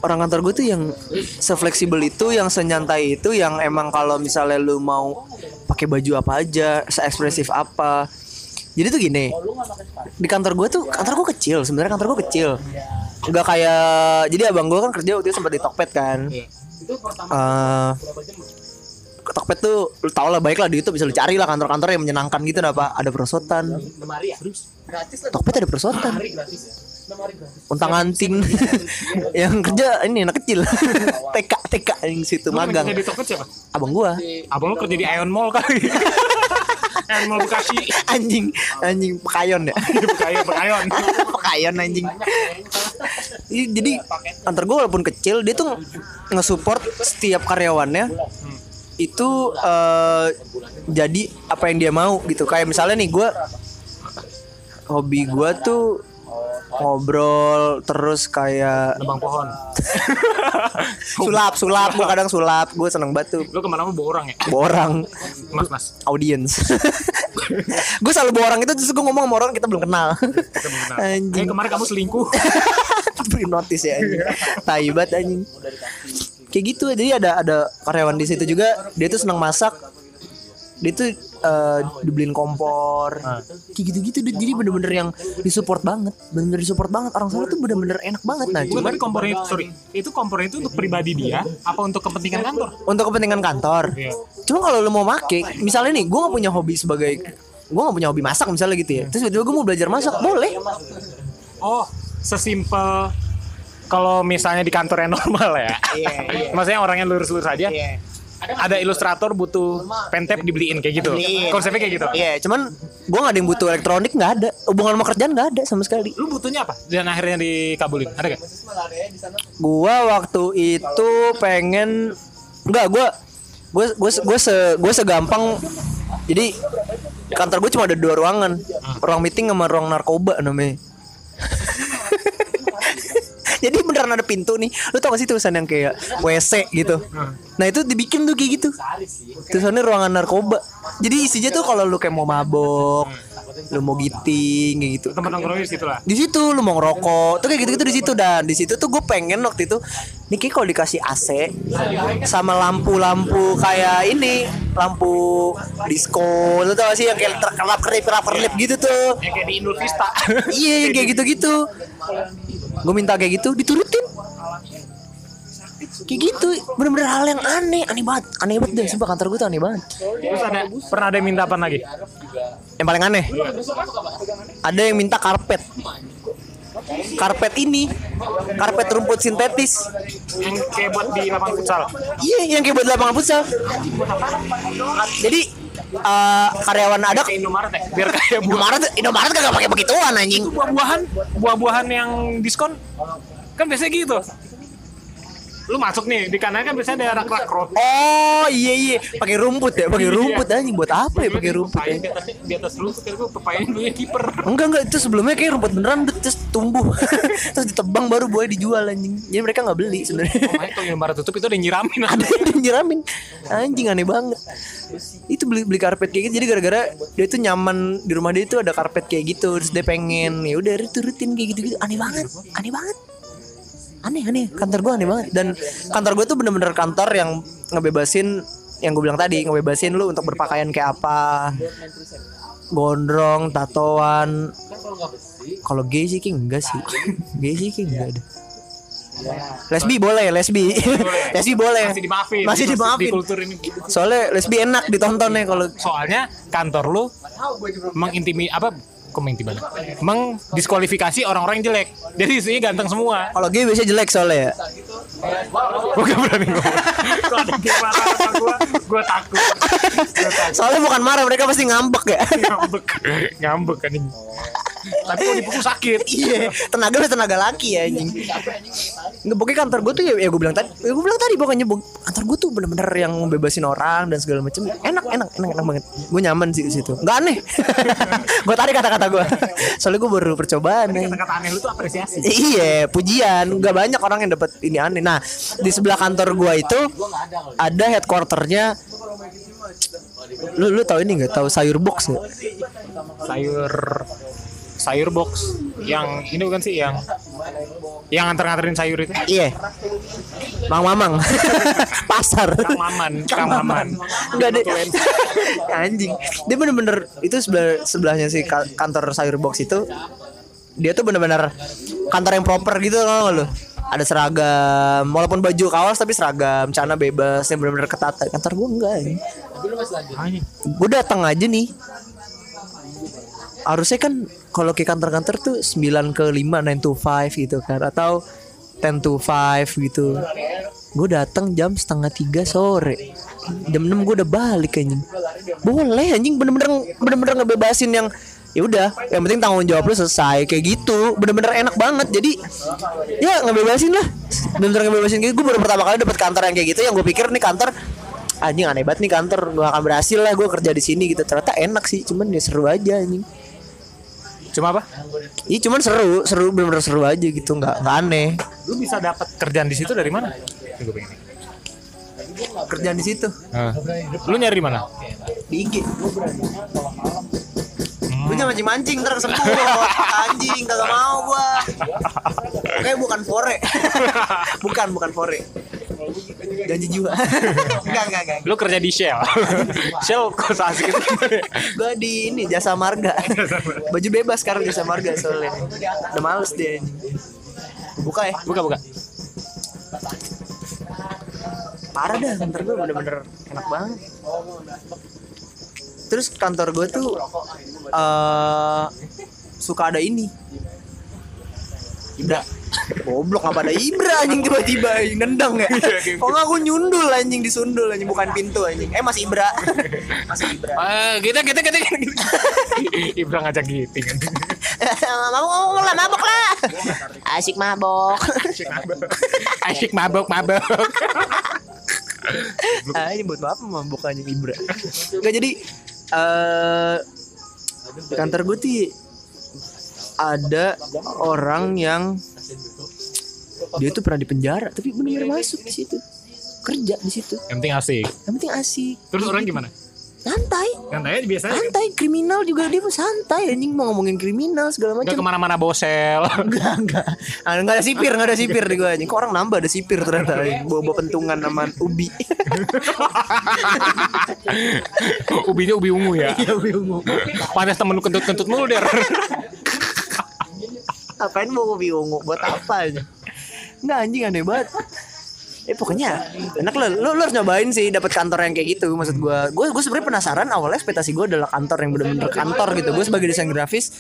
orang kantor gue tuh yang se-fleksibel itu, yang senyantai itu, yang emang kalau misalnya lu mau pakai baju apa aja, se-ekspresif apa. Jadi tuh gini, di kantor gue tuh, kantor gue kecil, sebenarnya kantor gue kecil. Enggak kayak, jadi abang gue kan kerja waktu itu sempat di Tokped kan. Uh, Tokped tuh lu tau lah, baik lah di YouTube bisa lu cari lah kantor-kantor yang menyenangkan gitu dah pak. Ada perosotan. Lemari ya? Gratis lah. Tokped ada perosotan. Lemari gratis ya? Lemari gratis. Untang-anting. Yang kerja ini anak kecil. T K, T K yang situ magang. Lu kerja di Tokped siapa? Abang gua. Abang lu kerja di Ion Mall kali. Ion Mall Bekasi. Anjing, anjing Pekayon ya? Pekayon, Pekayon. Pekayon anjing. Jadi kantor gue walaupun kecil, dia tuh nge-support setiap karyawannya itu uh, jadi apa yang dia mau gitu. Kayak misalnya nih gue, hobi gue tuh ngobrol terus kayak nebang pohon. Sulap, sulap, gue kadang sulap, gue seneng banget tuh. Lu kemana-mana bawa orang ya? Bawa orang. Mas, mas audience. Gue selalu bawa orang itu, terus gue ngomong sama orang kita belum kenal. Kita belum kenal. Anjing. Kayak kemarin kamu selingkuh. Hipnotis ya anjing. Tai banget anjing. Kayak gitu. Jadi ada ada karyawan di situ juga, dia tuh senang masak. Dia tuh uh, dibeliin kompor. Nah. Kayak gitu-gitu. Jadi bener-bener yang disupport banget. Bener-bener disupport banget. Orang sana tuh bener-bener enak banget. Nah, cuman kompornya itu, sorry, itu kompornya itu untuk pribadi dia apa untuk kepentingan kantor? Untuk kepentingan kantor. Yeah. Cuma kalau lu mau make, misalnya nih, gue nggak punya hobi sebagai, gue nggak punya hobi masak misalnya gitu ya. Terus tiba-tiba gue mau belajar masak, boleh? Oh, sesimpel kalau misalnya di kantor yang normal ya. Yeah, yeah. Maksudnya orangnya lurus-lurus aja. Yeah. Ada ilustrator butuh pentap dibeliin kayak gitu. Konsepnya kayak gitu. Iya, cuman gue nggak ada yang butuh elektronik, nggak ada hubungan sama kerjaan, nggak ada sama sekali. Lu butuhnya apa? Dan akhirnya dikabulin. Ada nggak? Gue waktu itu pengen nggak gue gue gue gue se gue segampang. Jadi kantor gue cuma ada dua ruangan, ruang meeting sama ruang narkoba namanya. Jadi beneran ada pintu nih. Lu tau gak sih tulisan yang kayak W C gitu? Nah itu dibikin tuh kayak gitu. Tulisannya ruangan narkoba. Jadi isinya tuh kalau lu kayak mau mabok, lu mau giting kayak gitu. Tempat nongkrongnya di situ lah. Di situ lu mau ngerokok, tuh kayak gitu-gitu di situ. Dan di situ tuh gue pengen waktu itu nih kayak kalau dikasih A C sama lampu-lampu kayak ini, lampu disco. Lu tau gak sih yang kayak terkelap-kelip-kelip gitu tuh. Yang kayak di Indul Vista. Iya kayak gitu-gitu. Gue minta kayak gitu, diturutin. Kayak gitu, bener-bener hal yang aneh, aneh banget, aneh banget deh, sumpah kantor gue tuh aneh banget. Terus ada, pernah ada yang minta apa lagi? Yang paling aneh? Ada yang minta karpet. Karpet ini, karpet rumput sintetis. Yang kayak buat di lapangan futsal? Iya, yang kayak buat di lapangan futsal. Jadi, Uh, karyawan ada kayak Indomaret ya? Biar kayak Indomaret, Indomaret kagak pakai begituan anjing. Itu buah-buahan, buah-buahan yang diskon kan biasanya gitu. Lu masuk nih di kanan kan biasanya ada rak-rak roti. Oh iya iya, pakai rumput ya, pakai rumput anjing buat apa ya pakai rumput ya? Di atas rumput kan gua pepain dulunya kiper. Enggak enggak, itu sebelumnya kayak rumput beneran terus tumbuh. Terus ditebang baru buahnya dijual anjing. Jadi mereka enggak beli sebenarnya. Oh, main kalau Indomaret tutup itu ada nyiramin. Ada yang nyiramin. Anjing aneh banget. Itu beli beli karpet kayak gitu. Jadi gara-gara dia tuh nyaman di rumah dia itu ada karpet kayak gitu. Terus dia pengen, ya udah turutin kayak gitu-gitu. Aneh banget. Aneh banget. aneh aneh kantor gue aneh banget. Dan kantor gue tuh bener-bener kantor yang ngebebasin, yang gue bilang tadi, ngebebasin lu untuk berpakaian kayak apa, gondrong, tatoan. Kalau gay sih king enggak sih. Gay sih king enggak ada. Lesbi boleh, lesbi lesbi boleh, masih dimaafin, masih dimaafin. Soalnya lesbi enak ditontonnya kalau soalnya kantor lu mengintimi apa komenti banget. Mendiskualifikasi orang-orang yang jelek. Jadi isinya ganteng semua. Kalau gue biasanya jelek soalnya ya. Gue gak berani ngomong. Kalau ada gue marah sama gue, gue takut. Soalnya bukan marah, mereka pasti ngambek ya. Ngambek. Ngambek kan ini. Tapi kalau dipukul sakit. Iya, tenaga masih tenaga laki ya anjing. Ngeboknya kantor gue tuh ya, ya gue bilang tadi, ya gue bilang tadi pokoknya kantor gue tuh bener-bener yang bebasin orang dan segala macam. Enak, enak, enak, enak banget. Gue nyaman sih di situ. Enggak aneh. Gue tarik kata-kata gue. Soalnya gue baru percobaan. Kata-kata aneh lu tuh apresiasi. Iya, pujian. Enggak banyak orang yang dapat ini aneh. Nah, di sebelah kantor gue itu ada headquarternya. Lu lu tahu ini enggak? Tahu sayur box enggak? Sayur sayur box yang ini bukan sih yang yang antar-antarin sayur itu? Iya. Mang Mamang. Pasar. Kang Maman, Kang Maman. Enggak ada. Anjing. Dia bener-bener itu sebelah sebelahnya si kantor sayur box itu. Dia tuh bener-bener kantor yang proper gitu loh. ada seragam, walaupun baju kaos tapi seragam, celana bebas yang benar-benar ketata. Kantor gue enggak ya. Gue datang aja nih. Harusnya kan kalau ke kantor-kantor tuh sembilan ke lima, nine to five gitu kan, atau ten to five gitu. Gue datang jam setengah tiga sore, jam enam gue udah balik anjing. Boleh anjing, bener-bener bener-bener ngebebasin yang ya udah, yang penting tanggung jawab lu selesai kayak gitu, bener-bener enak banget. Jadi ya ngebebasin lah, bener-bener ngebebasin gitu. Gue baru pertama kali dapet kantor yang kayak gitu, yang gue pikir nih kantor anjing aneh banget nih kantor, gue akan berhasil lah gue kerja di sini gitu. Ternyata enak sih, cuman ya seru aja anjing. Cuma apa? Iya cuman seru, seru bener-bener seru aja gitu, nggak nggak aneh. Lu bisa dapat kerjaan di situ dari mana? Gue pengen. Kerjaan di situ. Uh. Lu nyari di mana? Di I G. Hmm. Lu jangan mancing-mancing ntar kesentuh anjing, kagak mau gua. Kayak bukan fore. bukan bukan fore. Janji jiwa. Enggak enggak enggak. Lu kerja di Shell. Shell kos asik. Gua di ini Jasa Marga. Baju bebas sekarang Jasa Marga soalnya. Udah males dia. Buka ya? Buka buka. Parah dah kantor gue, bener-bener enak banget. Terus kantor gue tuh uh, suka ada ini Ibra. Goblok apa ada Ibra anjing, tiba-tiba anjing nendang ya. Kok enggak gue nyundul anjing, disundul anjing, bukan pintu anjing. Eh masih Ibra. Masih Ibra. Eh kita kita kita Ibra ngajak giting anjing. Mabok lah, mabok lah. Asik mabok. Asik mabok, mabok. Ah ini buat apa maboknya Ibra? Enggak jadi uh, di kantor gue tuh ada orang yang dia tuh pernah di penjara tapi benar-benar masuk di situ, kerja di situ. Yang penting asik. Yang penting asik. Terus orang gimana? Santai. Santai biasanya. Santai kan? Kriminal juga dia pun santai anjing, mau ngomongin kriminal segala macam. Enggak kemana-mana bosel. Enggak enggak. Enggak ada sipir, enggak ada sipir di gua anjing. Kok orang nambah ada sipir ternyata bawa-bawa pentungan sama ubi. Ubinya ubi ungu ya. Iya ubi ungu. Panas temen lu kentut-kentut mulu der. Apain mau ubi ungu buat apa aja? Enggak anjing aneh banget. Eh pokoknya enak lah, lo, lo harus nyobain sih dapat kantor yang kayak gitu. Maksud gue, gue gue sebenarnya penasaran, awalnya ekspektasi gue adalah kantor yang benar-benar kantor gitu. Gue sebagai desain grafis,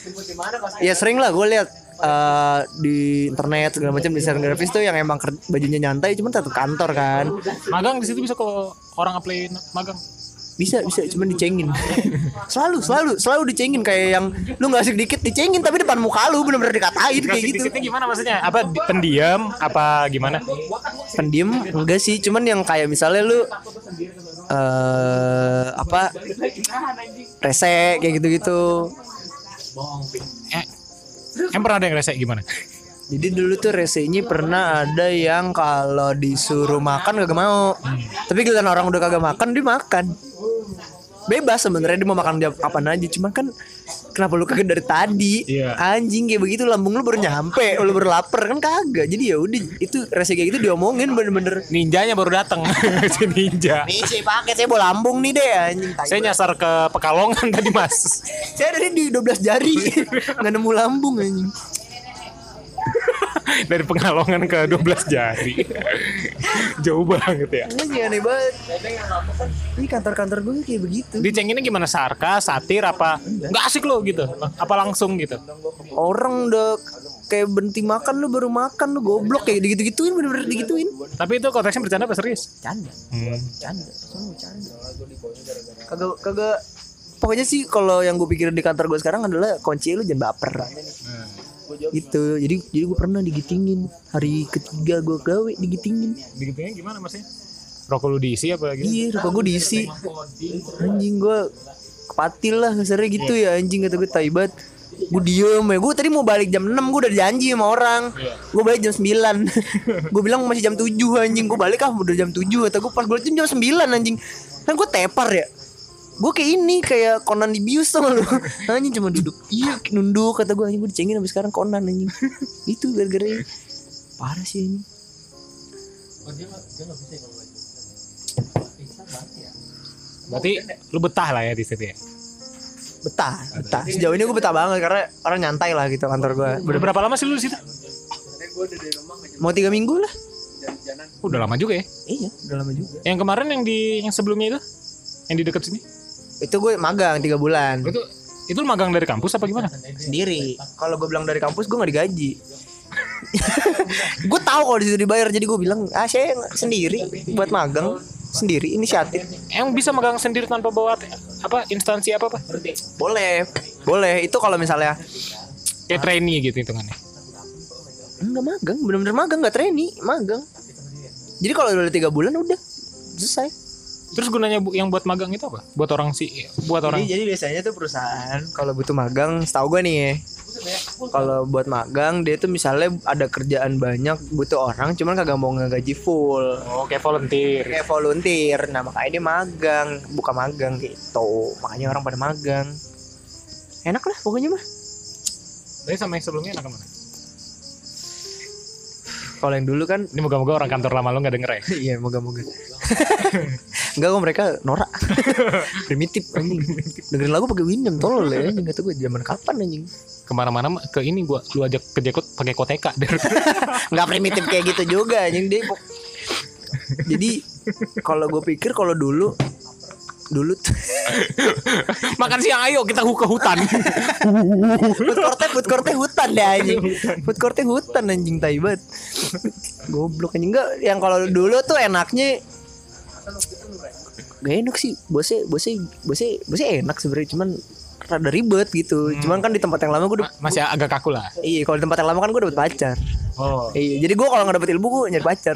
ya sering lah gue lihat uh, di internet segala macam desain grafis tuh yang emang ker- bajunya nyantai, cuman tetap kantor kan. Magang di situ bisa kalau orang apply magang. Bisa bisa cuman dicengin. Selalu selalu selalu dicengin, kayak yang lu enggak asik dikit dicengin tapi depan muka lu benar-benar dikatain kayak gitu. Dikitnya gimana maksudnya? Apa pendiam apa gimana? Pendiam enggak sih, cuman yang kayak misalnya lu uh, apa rese kayak gitu-gitu. Eh, em pernah ada yang rese gimana? Jadi dulu tuh resenya pernah ada yang kalau disuruh makan kagak mau. Hmm. Tapi kelihatan orang udah kagak makan dia makan. Bebas sebenarnya dia mau makan dia apa aja, cuman kan kenapa lu kagak dari tadi? Yeah. Anjing kayak begitu lambung lu baru nyampe, lu baru lapar kan kagak. Jadi ya udah itu rese kayak gitu diomongin bener-bener. Ninjanya baru datang. Si ninja. Nih si paket saya bawa lambung nih deh anjing. Saya nyasar ke Pekalongan tadi, Mas. Saya dari di dua belas jari enggak nemu lambung anjing. Dari Pengalongan ke dua belas jari. Jauh banget ya. Ini aneh banget. Ini kantor-kantor gue kayak begitu. Dicenginnya gimana? Sarkas, satir apa? Enggak asik lo gitu. Apa langsung gitu? Orang udah kayak berhenti makan, lu baru makan, lu goblok kayak gitu-gituin, bener-bener digituin. Tapi itu konteksnya bercanda apa serius? Bercanda. Hmm. Bercanda. Bercanda. Kagak kagak pokoknya sih kalau yang gue pikirin di kantor gue sekarang adalah kunci lu jangan baper. Hmm. Itu jadi jadi gue pernah digitingin hari ketiga gue gawe, digitingin digitingin gimana maksudnya? Rokok lu diisi apa gitu? Iya rokok gue diisi anjing, gue kepatil lah kasarnya gitu ya anjing, kata gue tai banget. Gue diem ya, gue tadi mau balik jam enam, gue udah janji sama orang gue balik jam sembilan. Gue bilang masih jam tujuh anjing, gue balik ah udah jam tujuh, kata gue pas gue jam sembilan anjing kan gue tepar ya. Gue kayak ini, kayak Conan di bius sama lu. Anjing cuma duduk. Iya, nunduk kata gue. Anjing gue dicengin sampai sekarang Conan anjing. Itu gara-gara parah sih ini. Oh, dia enggak dia enggak bisa kalau baju. Berarti lu betah lah ya di situ ya? Betah, betah. Sejauh ini gue betah banget karena orang nyantai lah gitu kantor gue. Udah berapa lama sih lu di situ? Karena gue udah dari rumah enggak Mau tiga minggu lah. Jalan-jalan. Udah lama juga ya? Iya, udah lama juga. Yang kemarin yang di yang sebelumnya itu, yang di dekat sini? Itu gue magang tiga bulan. Itu itu magang dari kampus apa gimana? Sendiri. Kalau gue bilang dari kampus, gue nggak digaji. Gue tahu kalau disitu dibayar, jadi gue bilang, ah saya sendiri buat magang. Sendiri inisiatif. Emang bisa magang sendiri tanpa bawa apa instansi apa apa? Boleh, boleh. Itu kalau misalnya kayak trainee gitu hitungannya. Enggak magang, benar-benar magang, enggak trainee, magang. Jadi kalau udah tiga bulan udah selesai. Terus gunanya bu- yang buat magang itu apa? Buat orang sih, buat orang. Jadi, jadi biasanya tuh perusahaan kalau butuh magang, setahu gue nih ya. Kalau buat magang dia tuh misalnya ada kerjaan banyak butuh orang cuman kagak mau ngegaji full. Oh, kayak volunteer. Kayak volunteer. Nah, makanya dia magang, buka magang gitu. Makanya orang pada magang. Enak lah pokoknya mah. Tapi sama yang sebelumnya enak mana? Kalau yang dulu kan ini moga-moga orang kantor lama lo enggak denger ya. Iya, moga-moga. Enggak kok mereka norak. Primitif anjing. Dengerin lagu pakai Windows tolol ya. Enggak tahu gue zaman kapan anjing. Kemana-mana ke ini gua lu ajak ke Jekot pakai koteka. Enggak primitif kayak gitu juga anjing dia. Jadi kalau gue pikir kalau dulu dulu t- makan siang ayo kita ke hutan. Food court food court hutan deh anjing. Food court hutan anjing tai banget. Goblok anjing enggak yang kalau dulu tuh enaknya gak enak sih, bosnya bosnya bosnya bosnya enak sebenarnya cuman rada ribet gitu. Hmm. Cuman kan di tempat yang lama gue dap- masih agak kaku lah. Iya, kalau di tempat yang lama kan gue dapet pacar. Oh. Iya, jadi gue kalau nggak dapet ilmu gue nyari pacar.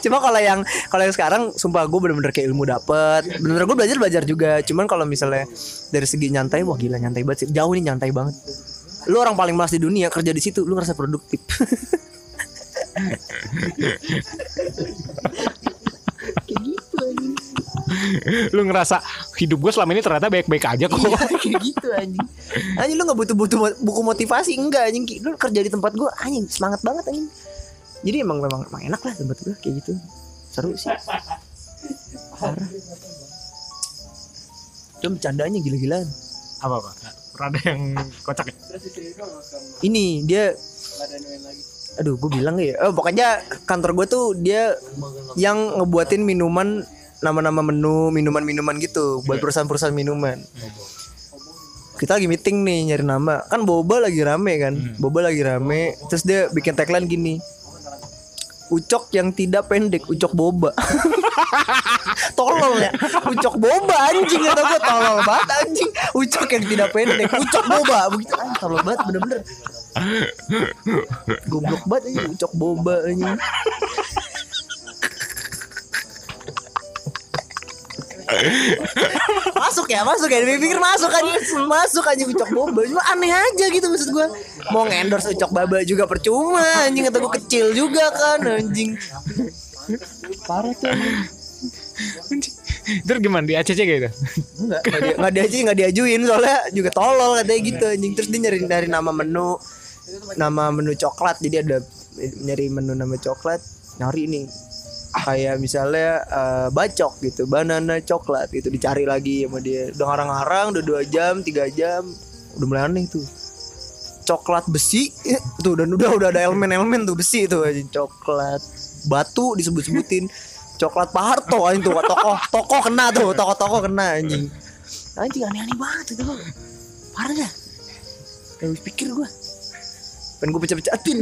Cuma kalau yang kalau yang sekarang, sumpah gue bener-bener kayak ilmu dapet. Bener-bener gue belajar belajar juga. Cuman kalau misalnya dari segi nyantai, wah gila nyantai banget sih. Jauh nih nyantai banget. Lu orang paling malas di dunia kerja di situ, lu ngerasa produktif. Kayak gitu anjing. Lu ngerasa hidup gue selama ini ternyata baik-baik aja kok. Iya, kayak gitu anjing. Anjing lu gak butuh-butuh buku motivasi. Enggak anjing. Lu kerja di tempat gue anjing semangat banget anjing. Jadi emang memang enak lah tempat gue kayak gitu. Seru sih. Parah. Cuma bercandanya gila-gilaan. Apa-apa? Rada yang kocak ya? Ini dia aduh gue bilang ya oh, pokoknya kantor gue tuh dia yang ngebuatin minuman nama-nama menu minuman-minuman gitu buat perusahaan-perusahaan minuman. Kita lagi meeting nih nyari nama kan boba lagi rame kan boba lagi rame terus dia bikin tagline gini ucok yang tidak pendek ucok boba. Tolol ya ucok boba anjing kata gue tolol banget anjing ucok yang tidak pendek ucok boba begitu kan tolol banget bener-bener. Goblok banget aja ucok boba anjing. Masuk ya masuk ya dipikir masuk kan masuk, masuk aja ucok boba cuma aneh aja gitu maksud gue mau ngendorse ucok baba juga percuma anjing kata gue kecil juga kan anjing. Parah tuh anjing. Itu gimana di A C C kayak gitu? Enggak, enggak di A C C enggak diajuin soalnya juga tolol katanya gitu anjing. Terus dia nyari dari nama menu nama menu coklat jadi ada nyari menu nama coklat nyari nih kayak misalnya uh, bacok gitu banana coklat gitu dicari lagi sama dia udah ngarang-ngarang udah dua jam tiga jam udah mulai aneh tuh coklat besi tuh dan udah udah ada elemen-elemen tuh besi tuh coklat batu disebut-sebutin coklat Pak Harto anjing tuh tokoh tokoh kena tuh tokoh-tokoh kena anjing anjing aneh-aneh banget itu bang parah dah harus pikir gue pengen gue pecah-pecatin.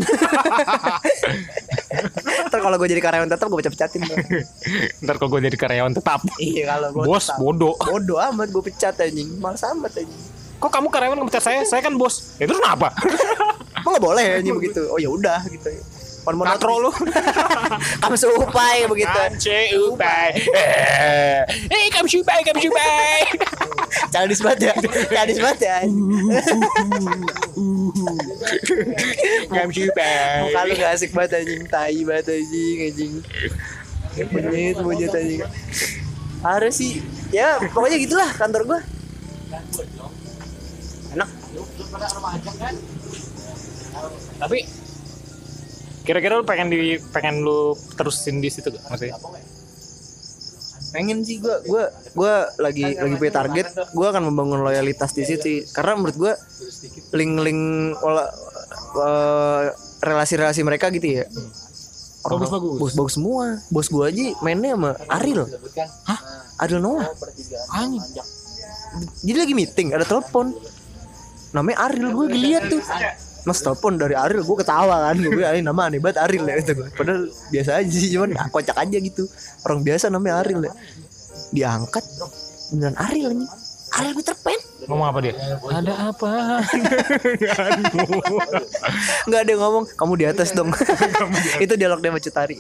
Ntar kalau gue jadi karyawan tetap gue pecah-pecatin bang. Ntar kalau gue jadi karyawan tetap iya kalau gue bos tetap. bodoh bodoh amat gue pecat anjing malas amat anjing kok kamu karyawan ngepecat saya saya kan bos ya terus kenapa emang nggak boleh anjing begitu oh ya udah gitu Mon monatro lu. Kamu supai begitu. Anjing upai. Eh, kamu supai, kamu supai. Childish banget ya. Childish banget ya. Kamu supai. Muka lu enggak asik banget anjing, tai banget anjing, anjing. Benyet monyet anjing. Harus sih. Ya, pokoknya gitulah kantor gua. Enak. Tapi kira-kira lu pengen di pengen lu terusin di situ gak maksudnya? Pengen sih gua gua gua lagi lagi punya target, gua akan membangun loyalitas di situ karena menurut gua link-link olah uh, relasi-relasi mereka gitu ya. Bagus-bagus. Bagus-bagus semua. Bos gua aja mainnya sama Ariel. Hah? Ariel Noah. Anjing. Jadi lagi meeting, ada telepon. Namanya Ariel, gua lihat tuh. Mas telepon dari Ariel, gua ketawa kan. Gua ini nama aneh banget Ariel ya itu. Padahal biasa aja sih, cuman kocak aja gitu. Orang biasa namanya Ariel ya. Diangkat beneran Ariel nih. Ariel Peter Pan. Ngomong apa dia? Ada apa? Enggak ada yang ngomong, kamu di atas dong. Itu dialog dia sama Cutari.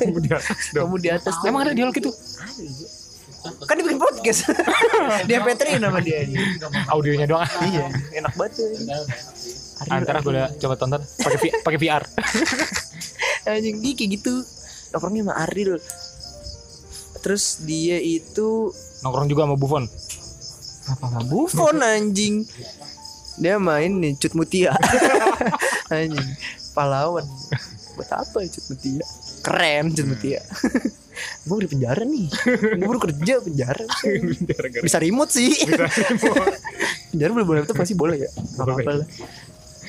Kamu di atas dong. Kamu di atas. Emang ada dialog itu? Kan dia bikin podcast. Dia Petri nama dia. Audionya doang. Iya, enak banget. Antara gue udah coba tonton pakai pakai V R. Anjing gigi gitu. Nongkrongnya sama Ariel. Terus dia itu nongkrong juga sama Buffon. Apa sama Buffon anjing? Dia main nih Cut Mutia. Anjing. Pahlawan. Buat apa ya Cut Mutia? Keren Cut Mutia. Gue di penjara nih. Gue baru kerja penjara. Bisa remote sih. Bisa remote. Penjara boleh-boleh itu pasti boleh ya. Apa-apa lah.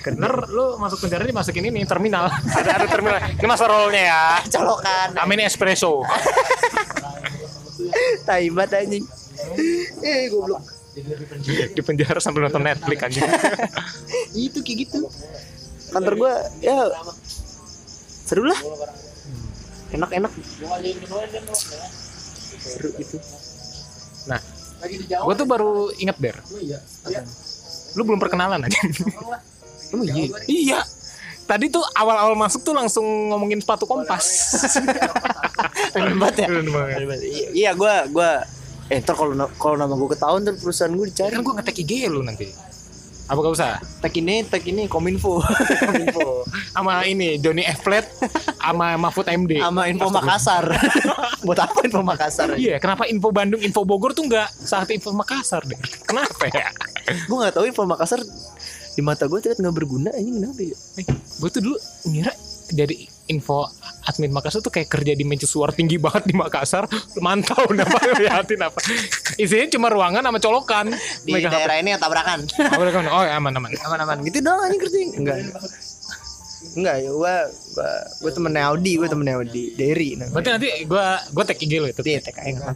Bener, lu masuk penjara dimasukin ini terminal. Ada ada terminal. Ini masa rollnya ya. Colokan. Amin espresso. Taibat anjing. Eh goblok. Di penjara sambil nonton Netflix anjing. Itu kayak gitu. Kantor gua ya seru lah. Enak-enak. Seru gitu. Nah, gua tuh baru ingat Ber. Lu belum perkenalan anjing. Oh iya. Iya. Tadi tuh awal-awal masuk tuh langsung ngomongin sepatu kompas. Keren banget ya. Iya gue gue eh ntar kalau kalau nama gue ketahuan ntar perusahaan gue dicari. Kan gue nge-tag I G lu nanti. Apa gak usah? Tag ini tag ini Kominfo. Kominfo. Sama ini Johnny F Flat sama Mahfud M D. Sama Info Makassar. Buat apa Info Makassar? Iya, kenapa Info Bandung, Info Bogor tuh enggak satu Info Makassar deh. Kenapa ya? Gue enggak tahu Info Makassar di mata gue terlihat nggak berguna anjing kenapa ya? Eh, gue tuh dulu ngira dari info admin Makassar tuh kayak kerja di Manchester tinggi banget di Makassar mantau apa liatin apa isinya cuma ruangan sama colokan di Mega daerah H P. Ini tabrakan tabrakan oh aman aman aman aman gitu dong anjing kerja enggak enggak ya gue gue gue temen Audi gue temen Audi Derry namanya. Berarti nanti gue gue tag I G lo itu iya tag I G nggak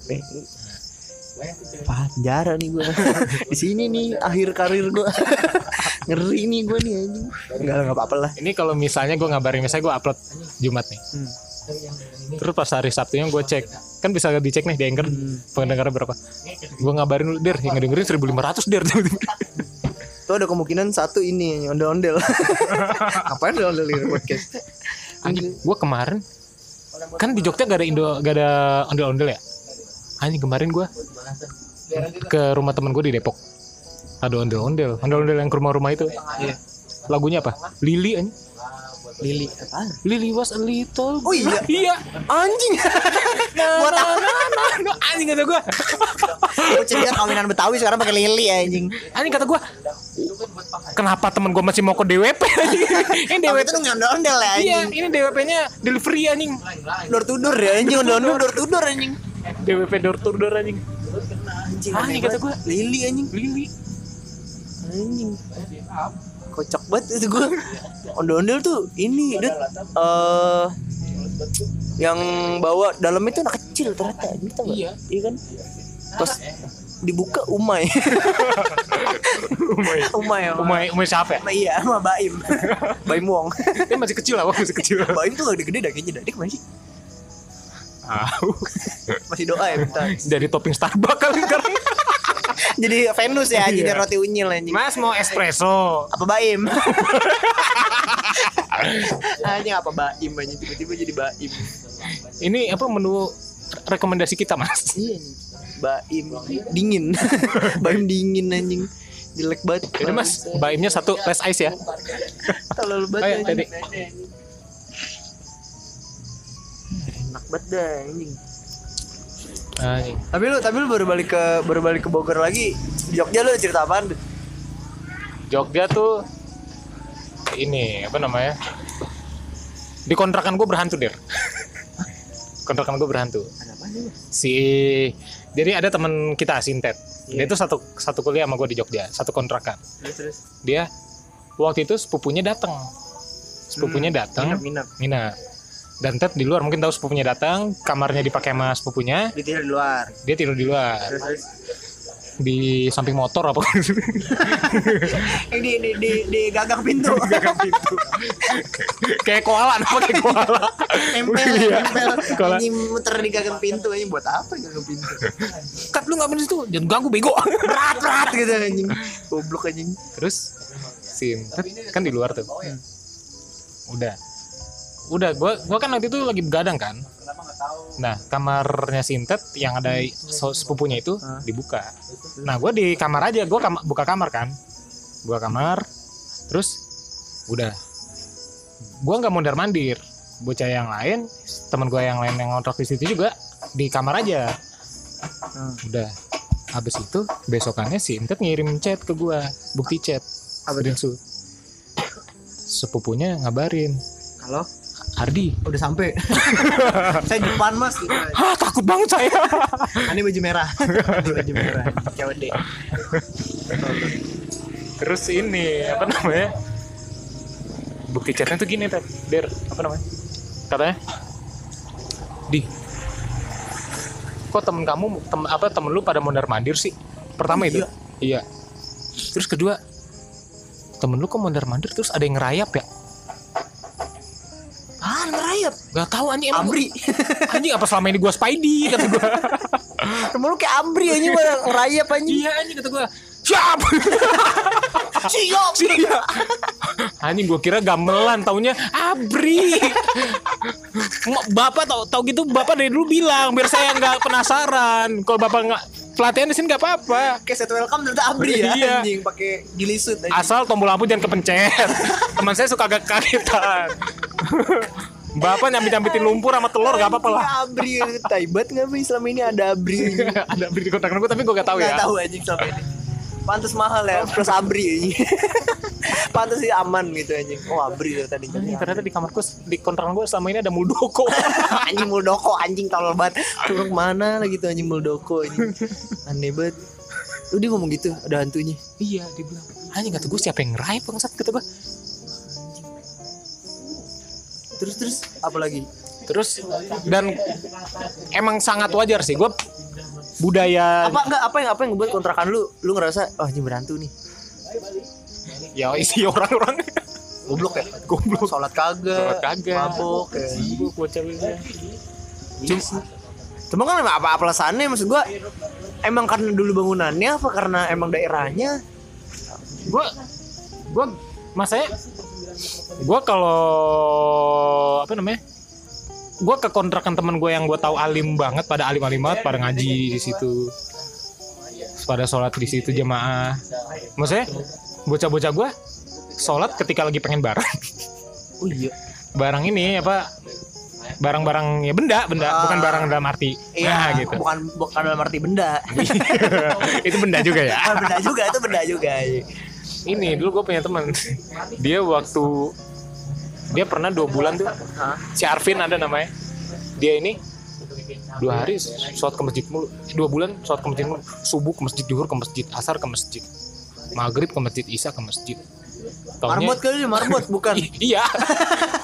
apa penjara nih gue di sini nih akhir karir gue ngeri nih gue nih anjing nggak nggak apa-apa lah ini kalau misalnya gue ngabarin misalnya gue upload Jumat nih hmm. Terus pas hari Sabtunya gue cek kan bisa dicek nih di Anchor hmm. Pendengar berapa gue ngabarin dulu der yang ngedengerin seribu lima ratus der tuh ada kemungkinan satu ini ondel-ondel ngapain ondel-ondel di podcast anjing gue kemarin kan di Jogja gak ada Indo gak ada ondel-ondel ya anjing kemarin gue ke rumah teman gue di Depok ada ondel-ondel, ondel-ondel yang ke rumah-rumah itu. Iya. Lagunya apa? Lili anjing. Lili apa? Lili was a little. Oh iya. Iya. Anjing. Buat apa? Anjing kata gua. Gua cerita kawinan Betawi sekarang pakai lili anjing. Anjing kata gua. Kenapa temen gua masih mau ke D W P anjing? Ini D W P itu ondel-ondel ya anjing. Iya, ini D W P-nya delivery anjing. Door to door ya anjing, ondel-ondel door to door anjing. D W P door to door anjing. Anjing. Anjing kata gua, lili anjing, lili. Anjing kocak banget itu gue ondel-ondel tuh ini dud uh, yang bawa dalam itu anak kecil ternyata gitu nggak iya. Iya kan terus dibuka umai umai umai umai umai siapa ya? Iya sama Baim Baim Wong dia masih kecil lah masih kecil Baim tuh gede-gede dah kayaknya dah dia kemana sih masih doa ya bentar dari topping Starbucks kali sekarang jadi Venus ya, iya. Jadi roti unyil anjing. Mas mau espresso. Apa Baim? Anjing apa Baim anjing tiba-tiba jadi Baim. Ini apa menu rekomendasi kita, Mas? Iya nih. Baim dingin. Baim dingin anjing. Jelek banget. Ini Mas, Baimnya satu less ice ya. Tolol banget anjing. Enak banget dah anjing. Ay. Tapi lu tapi lu baru balik ke baru balik ke Bogor lagi. Jogja lu cerita apaan? Jogja tuh ini apa namanya? Di kontrakan gue berhantu, Der. Kontrakan gue berhantu. Ada apa nih? Si jadi ada teman kita Sintet. Yeah. Dia tuh satu satu kuliah sama gue di Jogja, satu kontrakan. Terus terus. Dia waktu itu sepupunya datang. Sepupunya datang. Hmm, minap, minap. minap. Dan Ted di luar, mungkin tahu sepupunya datang, kamarnya dipakai sama sepupunya. Dia tidur di luar. Dia tidur di luar. Terus, terus. Di samping motor apa gitu. di di di, di gagang pintu. gagang pintu. Kayak koala, apa kayak koala. Nempel, nempel. Ini muter di gagang pintu aja buat apa gagang pintu? Kat lu enggak bener situ, jangan ganggu bego. Rat-rat gitu anjing. Goblok anjing. Terus si Ted kan di luar tuh. Hmm. Udah. Udah, gua gua kan waktu itu lagi begadang kan. Nah, kamarnya Sintet yang ada sepupunya itu dibuka. Nah, gua di kamar aja, gua kam- buka kamar kan. Buka kamar. Terus udah. Gua enggak mondar-mandir. Bocah yang lain, teman gua yang lain yang ngontrak di situ juga di kamar aja. Udah. Habis itu besokannya Sintet ngirim chat ke gua, bukti chat. Abdinsu. Sepupunya ngabarin, "Halo, Ardi, udah sampai." "Saya di depan, Mas." "Hah, takut banget saya." "Ini baju merah." "Baju merah." "K W D." Terus ini, apa namanya? Bukti chatnya tuh gini, Ted. Der, apa namanya? Katanya, "Di, kok temen kamu, tem, apa temen lu pada mondar-mandir sih?" Pertama itu. Iya. iya. Terus kedua, "Temen lu kok mondar-mandir terus ada yang ngerayap ya?" "Ah, ngerayap? Gak tahu anjing, Amri." "Anjing, apa selama ini gue Spidey?" kata gue. "Temen lu kayak Amri anjing, ngerayap anjing." "Iya anjing," kata gue. "Siap!" "Siap!" "Siap!" Anjing, gue kira gamelan, taunya Abri. Bapak tau, tau gitu, bapak dari dulu bilang biar saya gak penasaran. Kalau bapak gak, pelatihan di sini gak apa-apa. Kayak set welcome ternyata Abri ya. Iya. Anjing, pakai gilisut anjing. Asal tombol lampu jangan kepencet. Teman saya suka agak kagetan. Bapak nyambit-nyambitin lumpur sama telur gak apa-apa lah. Abri, taibat gak sih selama ini ada Abri? Ada Abri di kontrakan gue tapi gue gak tahu ya. Gak tahu anjing selama ini. Pantes mahal ya, plus Abri. Pantes sih aman gitu anjing. Oh, Abri dari tadi. Anjing, ternyata di kamarku, di kontrakan gue selama ini ada Muldoko. Anjing Muldoko, anjing tolol banget. Turun mana lagi tuh anjing Muldoko anjing. Aneh banget. Lu dia ngomong gitu, ada hantunya. Iya, dia bilang. Anjing kata gue siapa yang ngerai bangsat kata gue. Terus terus apa lagi? Terus dan emang sangat wajar sih gue budaya apa enggak apa yang apa yang ngebuat kontrakan lu lu ngerasa oh ini berantu nih ya isi orang-orang goblok ya goblok sholat kagak mabok ya sibuk bocah lu cuma kan apa alasannya maksud gua emang karena dulu bangunannya apa karena emang daerahnya gua gua masanya gua kalau apa namanya gue ke kontrakan teman gue yang gue tahu alim banget pada alim-alim banget pada ngaji di situ, pada sholat di situ jemaah. Maksudnya bocah-bocah gue sholat ketika lagi pengen barang. Oh iya. Barang ini apa? Barang-barang ya benda, benda uh, bukan barang dalam arti. Iya nah, gitu. Bukan bukan dalam arti benda. Itu benda juga ya. Benda juga itu benda juga. Ini dulu gue punya teman. Dia waktu dia pernah dua bulan tuh. Hah? Si Arvin ada namanya. Dia ini dua hari sholat ke masjid mulu. Dua bulan sholat ke masjid mulu. Subuh ke masjid, duhur ke masjid, asar ke masjid, maghrib ke masjid, isya ke masjid. Taunya, marbot kali ini marbot bukan? I- iya.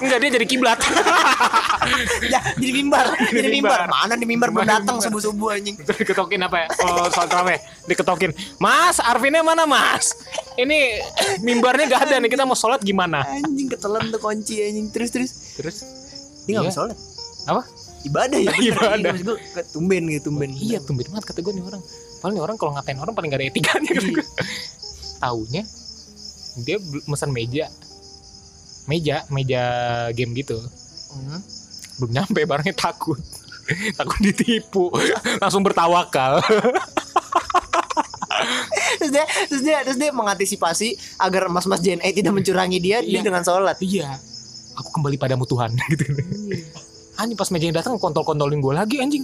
Enggak dia jadi kiblat. Ya, jadi mimbar, jadi mimbar. Mana di mimbar belum datang subuh-subuh anjing. Diketokin apa ya? Kalau sholat tarawih diketokin. "Mas, Arvinnya mana, Mas? Ini mimbarnya enggak ada nih, kita mau sholat gimana?" Anjing ketelan tuh kunci anjing terus terus. Terus dia enggak iya. Sholat. Apa? Ibadah ya. Ibadah. Terus gue tumben gitu, tumben. Oh, iya, tumben banget kata gue nih orang. Paling nih orang kalau ngatain orang paling enggak ada etikanya gitu. Taunya dia mesen meja meja meja game gitu hmm. Belum nyampe barangnya takut takut ditipu langsung bertawakal. terus dia terus dia terus dia mengantisipasi agar mas-mas Gen A tidak mencurangi dia iya. Dia dengan sholat iya aku kembali padamu Tuhan gitu hmm. Anjing pas mejanya datang kontol-kontolin gue lagi anjing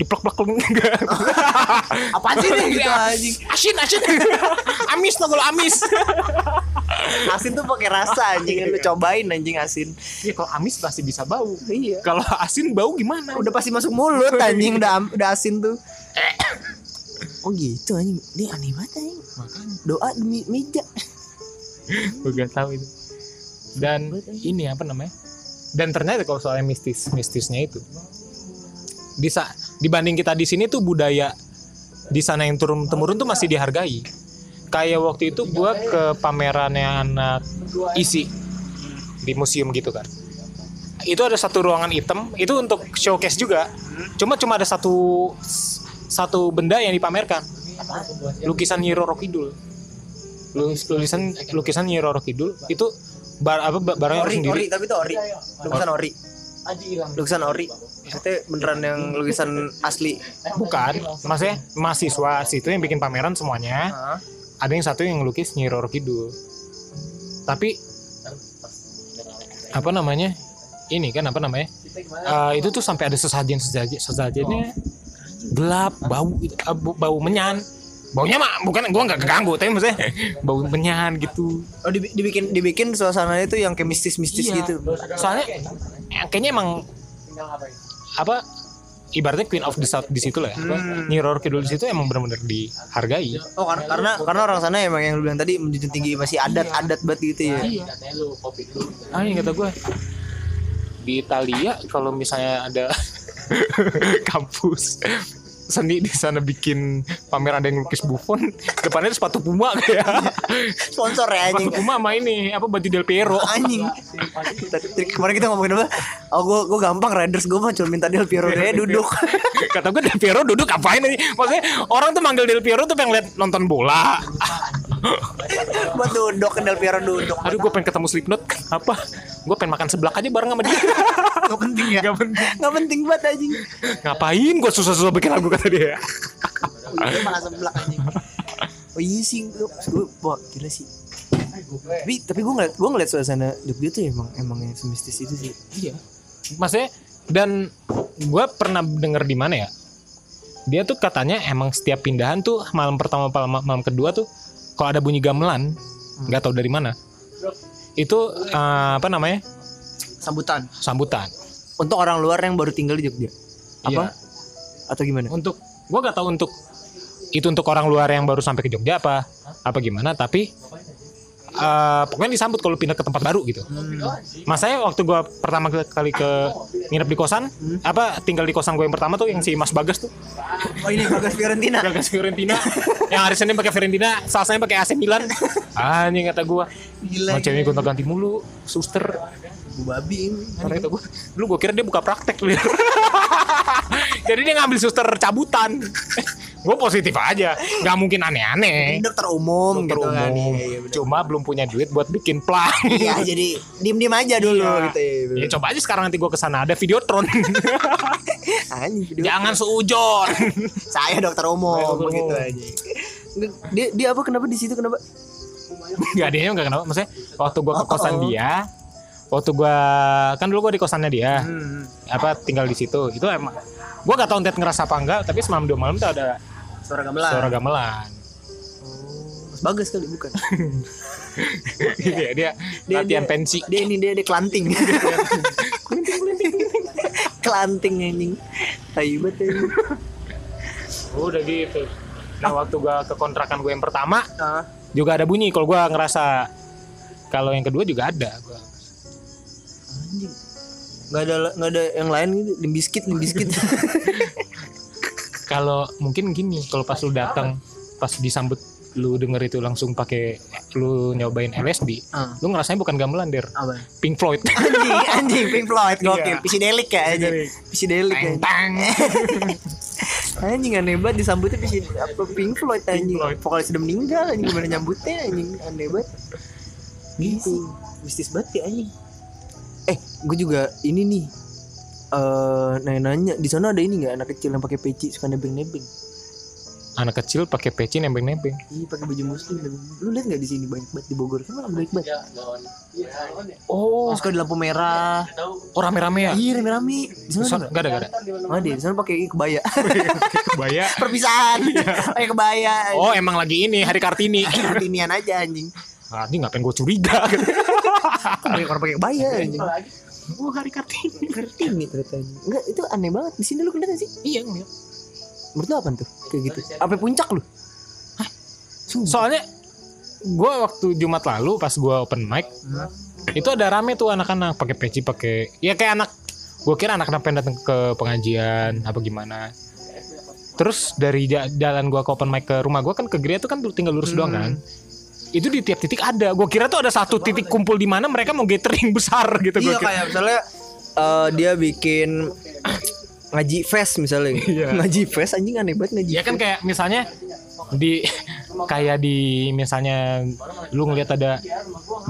diplek-plek enggak. Apa sih nih gitu anjing. Asin asin. Amis tuh kalau amis. Asin tuh pakai rasa anjing lu cobain anjing asin. Iya kalau amis pasti bisa bau. Iya. Kalau asin bau gimana? Udah pasti masuk mulut anjing udah udah asin tuh. Oh gitu anjing. Ini aneh banget anjing. Makanya doa demi meja. Gue gak tahu itu. Dan ini apa namanya? Dan ternyata kalau soalnya mistis, mistisnya itu bisa dibanding kita di sini tuh budaya di sana yang turun temurun tuh masih dihargai. Kayak waktu itu gue ke pamerannya anak isi di museum gitu kan. Itu ada satu ruangan hitam, itu untuk showcase juga. Cuma cuma ada satu satu benda yang dipamerkan. Lukisan Nyi Roro Kidul. Lukisan lukisan Nyi Roro Kidul itu bar apa barangnya ori, sendiri. Ori, tapi itu ori. Lukisan ori. Lukisan ori. Itu beneran yang lukisan asli. Bukan, maksudnya mahasiswa situ yang bikin pameran semuanya. Uh-huh. Ada yang satu yang lukis Nyi Roro Kidul. Tapi apa namanya? Ini kan apa namanya? Uh, itu tuh sampai ada sesajen sesajen sesajennya gelap, bau bau menyan. Baunya mah bukan, gua enggak keganggu, tapi maksudnya bau menyan gitu. Oh, dibikin dibikin suasananya itu yang kayak mistis-mistis iya. Gitu. Soalnya kayaknya emang apa ibaratnya Queen of the South di situ lah ya. Hmm. Nyi Roro Kidul di situ emang benar-benar dihargai. Oh, karena karena karena orang sana emang yang lu bilang tadi menjunjung tinggi masih adat-adat banget gitu ya. Ah, ini kata gua. Di Italia kalau misalnya ada kampus seni di sana bikin pameran ada yang lukis Buffon, depannya sepatu Puma kayak sponsor ya anjing. Sepatu Puma sama ini apa baju Del Piero anjing. Kemarin kita ngomongin apa? Oh gua gua gampang Raiders gua mah cuma minta Del Piero dia duduk. Kata gua Del Piero duduk apain anjing? Maksudnya orang tuh manggil Del Piero tuh pengen lihat nonton bola. Buat duduk Del Piero duduk. Aduh gua pengen ketemu Slipknot apa? Gue pengen makan seblak aja bareng sama dia. Gak penting ya? Gak penting. Gak penting banget anjing. Ngapain gue susah-susah bikin lagu kata dia. Oh iya makan seblak anjing. Oh iya sih. Gue wah gila sih. Tapi tapi gue ngeliat, gue ngeliat suasana Jogja tuh emang emang yang semistis itu sih. Iya. Maksudnya dan gue pernah denger di mana ya. Dia tuh katanya emang setiap pindahan tuh malam pertama malam, malam kedua tuh kalau ada bunyi gamelan nggak tahu dari mana. Itu uh, apa namanya sambutan sambutan untuk orang luar yang baru tinggal di Jogja apa iya. Atau gimana untuk gua nggak tahu untuk itu untuk orang luar yang baru sampai ke Jogja apa apa gimana tapi uh, pokoknya disambut kalau pindah ke tempat baru gitu. hmm. Masanya waktu gua pertama kali ke nginep di kosan hmm? apa tinggal di kosan gua yang pertama tuh yang si Mas Bagas tuh. Oh ini Bagas Fiorentina. Bagas Fiorentina yang hari Senin pakai Fiorentina salsanya pakai A C Milan. Anjing kata gua. Gila. Macamnya gonta ganti mulu, suster. Bu babi ini. Kata gua, dulu gua kira dia buka praktek lu. Jadi dia ngambil suster cabutan. Gua positif aja, enggak mungkin aneh-aneh. Dokter umum, dokter gitu umum. Kan. Ya, cuma belum punya duit buat bikin plang. Iya, jadi diem-diem aja dulu ya. Gitu. Ya, ya coba aja sekarang nanti gua kesana ada Videotron. Anjing, Videotron. Jangan seujon. Saya dokter umum begitu aja. Dia dia apa kenapa di situ kenapa? Gak ada yang gak kenapa. Maksudnya waktu gue ke kosan dia, waktu gue kan dulu gue di kosannya dia, hmm. apa tinggal di situ. Itu emang gue gak tau Ted ngerasa apa enggak. Tapi semalam dua malam tuh ada suara gamelan. Suara gamelan. Oh, bagus kali bukan? dia, dia dia latihan dia, pensi. Dia ini dia dia kelanting. Kelanting anjing. Tayubat anjing. Udah gitu. Nah waktu gue ke kontrakan gue yang pertama. Uh. Juga ada bunyi kalau gue ngerasa kalau yang kedua juga ada gue anjing nggak ada nggak ada yang lain gitu limbiskit limbiskit kalau mungkin gini kalau pas lu datang pas disambut lu denger itu langsung pakai lu nyobain L S D uh. Lu ngerasain bukan gamelan der apa? Pink Floyd anjing anjing Pink Floyd gokil psidelik ya aja psidelik ya anjing aneh banget disambutnya pisi apa Pink Floyd anjing vokalis sudah meninggal anjing gimana nyambutnya anjing aneh banget gitu mistis banget ya anjing. Eh gue juga ini nih uh, nanya-nanya di sana ada ini nggak anak kecil yang pakai peci suka nebeng-nebeng anak kecil pakai peci nebeng-nebeng iya pakai baju muslim lu lihat nggak di sini banyak banget di Bogor kan banyak banget oh suka di lampu merah oh rame-rame ya iya rame-rame di sana nggak ada nggak ada nggak ada di sana pakai kebaya kebaya perpisahan pakai kebaya oh emang lagi ini hari Kartini Kartinian aja anjing nanti ngapain gue curiga banyak orang pakai kebaya anjing oh hari Kartini Kartini ceritanya nggak itu aneh banget di sini lu kelihatan sih iya nggak menurut lu apaan tuh kayak gitu sampai puncak lu. Hah? Soalnya gue waktu Jumat lalu pas gue open mic hmm. itu ada rame tuh anak-anak pakai peci, pakai ya kayak anak, gue kira anak-anak pengen datang ke pengajian apa gimana. Terus dari jalan gue ke open mic ke rumah gue kan ke gereja tuh kan tinggal lurus hmm. doang kan. Itu di tiap titik ada. Gue kira tuh ada satu Coba titik ya. Kumpul di mana mereka mau gathering besar gitu. Iya kayak misalnya uh, dia bikin ngaji fest misalnya. Yeah. Ngaji fest anjing aneh banget ngaji. Ya kan fest. Kayak misalnya di kayak di misalnya lu ngeliat ada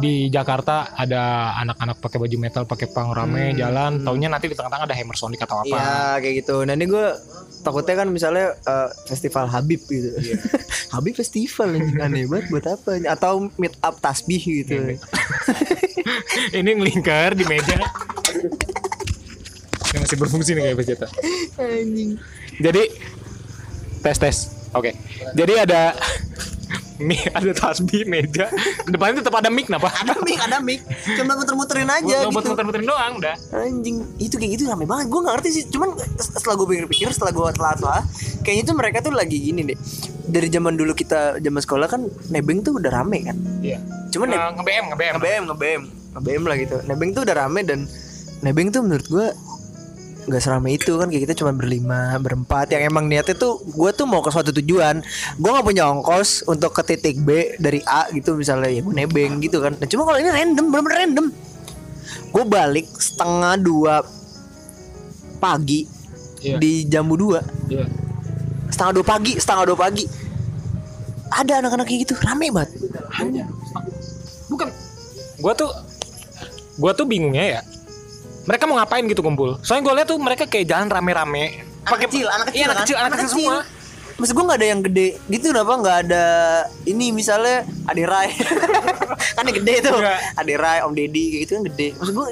di Jakarta ada anak-anak pakai baju metal pakai punk rame hmm. jalan. Taunya nanti di tengah-tengah ada Hammer Sonic atau apa. Iya kayak gitu. Nah ini gue takutnya kan misalnya uh, festival Habib gitu. Yeah. Habib festival aneh banget buat apa? Atau meet up tasbih gitu. Ini ngelingkar di meja. Ini masih berfungsi nih kayak penceta. Anjing. Jadi tes tes. Oke. Okay. Jadi ada ada tasbih meja. Depannya tetap ada mic napa? Ada mic, ada mic. Cuma muter-muterin aja. Gua gitu. Muter-muterin doang udah. Anjing, itu kayak gitu rame banget. Gua enggak ngerti sih. Cuman setelah gua pikir-pikir, setelah gua telah-telah, kayaknya itu mereka tuh lagi gini deh. Dari zaman dulu kita zaman sekolah kan nebeng tuh udah rame kan? Iya. Cuman uh, nge-BM, nge-BM. Nge-BM, nge-BM. Nge-Bem lah gitu. Nebeng tuh udah rame dan nebeng tuh menurut gua nggak seramai itu kan, kayak kita cuma berlima berempat yang emang niatnya tuh gue tuh mau ke suatu tujuan, gue nggak punya ongkos untuk ke titik B dari A gitu misalnya, ya gue nebeng gitu kan. Nah, cuma kalau ini random, bener-bener random. Gue balik setengah dua pagi yeah. di Jambu dua yeah. setengah dua pagi setengah dua pagi ada anak-anak kayak gitu rame banget. Hanya bukan gue tuh gue tuh bingungnya ya mereka mau ngapain gitu kumpul? Soalnya gue liat tuh mereka kayak jalan rame-rame. Pakai kecil, anak kecil, iya, anak kecil, kan? anak, anak kecil semua. Maksud gue nggak ada yang gede gitu, kenapa nggak ada ini misalnya Aderai, kan yang gede tuh. Aderai, Om Deddy kayak gitu kan gede. Maksud gue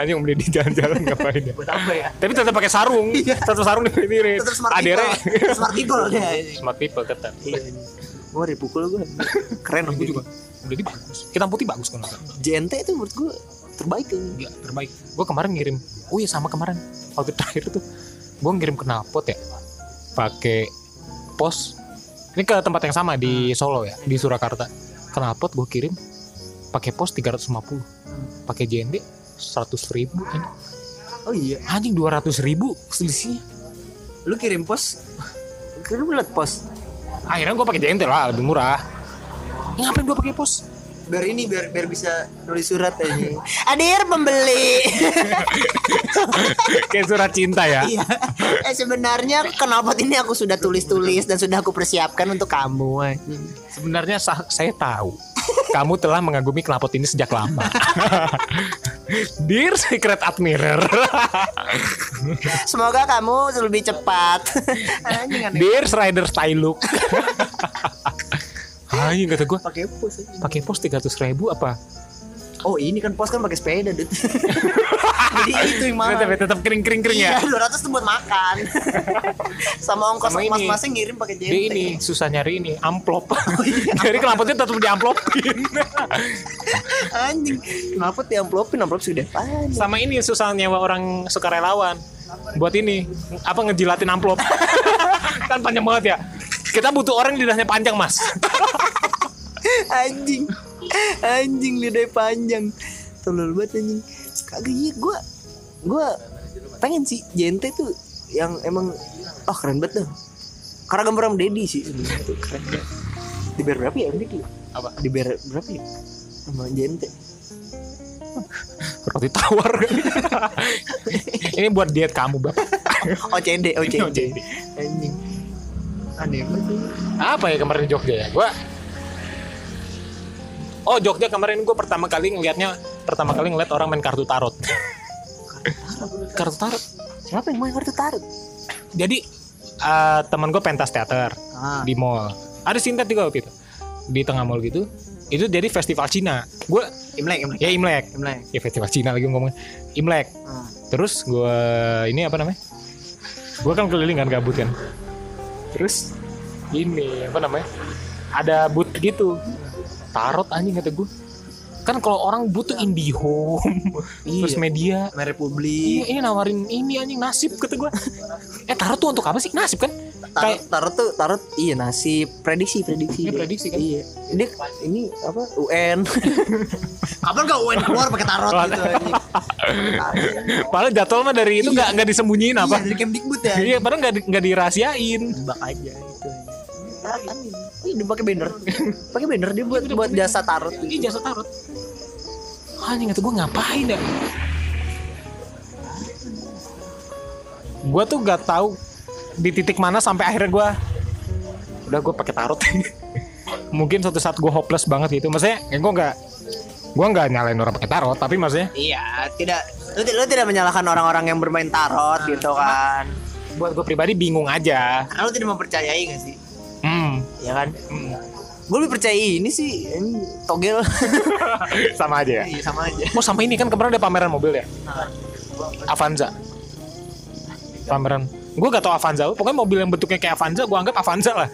anjing Om Deddy jalan-jalan ngapain ya? Buat apa ya? Tapi tetap pakai sarung, satu sarung di pinggir. Tetap smart people, smart people deh. Smart people tetap. Gue dipukul gue, keren aku juga. Om Deddy bagus, Hitam Putih bagus kan? J N T itu menurut gue terbaik kayaknya. Ya, terbaik. Gue kemarin ngirim. Oh iya sama kemarin. Waktu terakhir tuh gue ngirim knalpot ya. Pakai pos. Ini ke tempat yang sama di Solo ya, di Surakarta. Knalpot gue kirim pakai pos tiga ratus lima puluh. Pakai J N D seratus ribu kan. Oh iya. Anjing dua ratus ribu selisihnya. Lu kirim pos? Kirim bulat pos. Akhirnya gue pakai J N D lah, lebih murah. Ya, ngapain gue pakai pos? Biar ini biar biar bisa nulis surat aja. Hadir pembeli. Kayak surat cinta ya. Iya. Eh sebenarnya knalpot ini aku sudah tulis-tulis dan sudah aku persiapkan untuk kamu. Sebenarnya saya tahu kamu telah mengagumi knalpot ini sejak lama. Dear Secret Admirer. Semoga kamu lebih cepat. Dear Rider Styluk. Ayo kata gue pakai pos, pakai pos tiga ratus ribu apa? Oh ini kan pos kan pakai sepeda, dud. Jadi itu yang mana? Tetap tetap kering kering kering ya. Iya dua ratus buat makan. Sama ongkos mas masnya ngirim pakai J N T. Dia ini susah nyari ini amplop. Oh, iya. Jadi knalpotnya tetap diamplopin. Anjing, knalpot diamplopin, amplop sudah panas. Sama ini susah nyewa orang sukarelawan. Buat ini apa ngejilatin amplop? Kan panjang banget ya. Kita butuh orang lidahnya panjang mas. Anjing Anjing lidahnya panjang. Tolol banget anjing. Kagak iya gue Gue pengen sih J N T tuh yang emang oh keren banget tuh. Karena gambar Om Deddy sih sebenernya tuh keren banget. Dibayar berapa ya Om Deddy? Apa? Dibayar berapa ya sama J N T? Roti tawar. Ini buat diet kamu bapak. O C D O C D, O C D. Anjing aneh banget. Apa ya kemarin Jogja ya? Gua Oh, Jogja kemarin gua pertama kali ngelihatnya pertama kali ngeliat orang main kartu tarot. Kartu tarot. Siapa yang main kartu tarot? Jadi uh, teman gua pentas teater ah. di mall. Ada sintet juga waktu itu. Di tengah mall gitu. Itu jadi festival Cina. Gua Imlek, Imlek. Ya Imlek. Imlek. Ya festival Cina lagi ngomongin. Imlek. Ah. Terus gua ini apa namanya? Gua kan keliling kan gabut kan. Terus ini apa namanya ada boot gitu tarot anjing kata gue kan kalau orang butuh IndiHome iya. Terus media Republik ini, ini nawarin ini anjing nasib kata gue eh tarot tuh untuk apa sih nasib kan Tarot, tarot tuh tarot iya nasib, prediksi prediksi. Ini prediksi kan? Iya. Ini ini apa? U N. Kapan enggak U N keluar pakai tarot gitu anjing. Padahal jadwal mah dari itu enggak enggak disembunyiin apa? Iya, dari Kemdikbud ya. Iya, padahal enggak enggak dirahasiain. Bak aja itu. Tarot. Ih, dia pakai banner. Pakai banner dia buat buat jasa tarot. Ini jasa tarot. Anjing itu gua ngapain ya? Gue tuh gak tahu di titik mana sampai akhirnya gue udah gue pakai tarot. Mungkin suatu saat gue hopeless banget gitu. Maksudnya ya gue nggak gue nggak nyalain orang pakai tarot, tapi maksudnya iya tidak lu, lu tidak menyalahkan orang-orang yang bermain tarot nah, gitu kan. Buat gue pribadi bingung aja. Karena lu tidak mempercayai nggak sih? Hmm, ya kan. Hmm. Gue lebih percaya ini sih ini togel. Sama aja. Ya? Iya sama aja. Mau oh, sampai ini kan kemarin ada pameran mobil ya. Nah, Avanza. Pameran, gue gak tau Avanza, pokoknya mobil yang bentuknya kayak Avanza, gue anggap Avanza lah.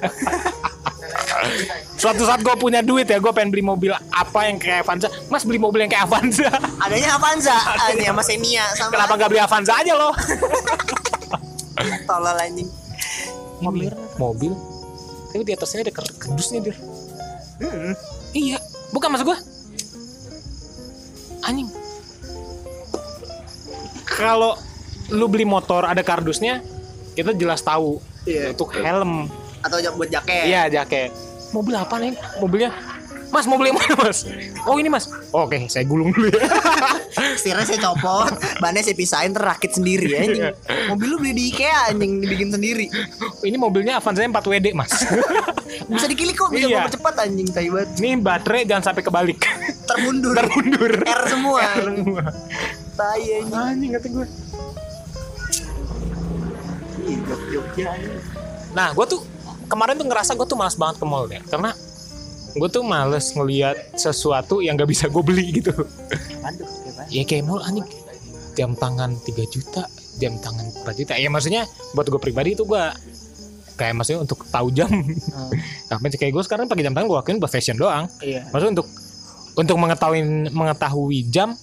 Suatu saat gue punya duit ya, gue pengen beli mobil apa yang kayak Avanza. Mas beli mobil yang kayak Avanza. Adanya Avanza, adanya Mas Emia. Sama kenapa aja gak beli Avanza aja lo? Tolol anjing. Mobil, mobil. Tapi di atasnya ada kerdusnya dir. Hmm. Iya, bukan maksud gue. Anjing. Kalau lu beli motor ada kardusnya, kita jelas tahu yeah. Untuk helm atau buat jaket. Iya jaket. Mobil apa nih? Mobilnya, Mas mau beli mana Mas? Oh ini Mas. Oh, oke, okay. Saya gulung dulu ya. Stirnya saya copot, bannya saya pisahin terrakit sendiri ya. Ini mobil lu beli di IKEA anjing dibikin sendiri. Ini mobilnya Avanza empat W D Mas. Bisa dikilik kok, bisa iya. Mempercepat anjing taibat. Nih baterai jangan sampai kebalik. Termundur. Termundur. R semua. R semua. Tai anjing. Anjing kata gue. Nah gue tuh kemarin tuh ngerasa gue tuh malas banget ke mall deh, karena gue tuh malas ngelihat sesuatu yang gak bisa gue beli gitu. Aduh, ya kayak mall anjing jam tangan tiga juta, jam tangan empat juta. Ya maksudnya buat gue pribadi itu gue kayak maksudnya untuk tahu jam. Nah kayak gue sekarang pakai jam tangan gue akuin buat fashion doang. Iya. Maksudnya untuk untuk mengetahui mengetahui jam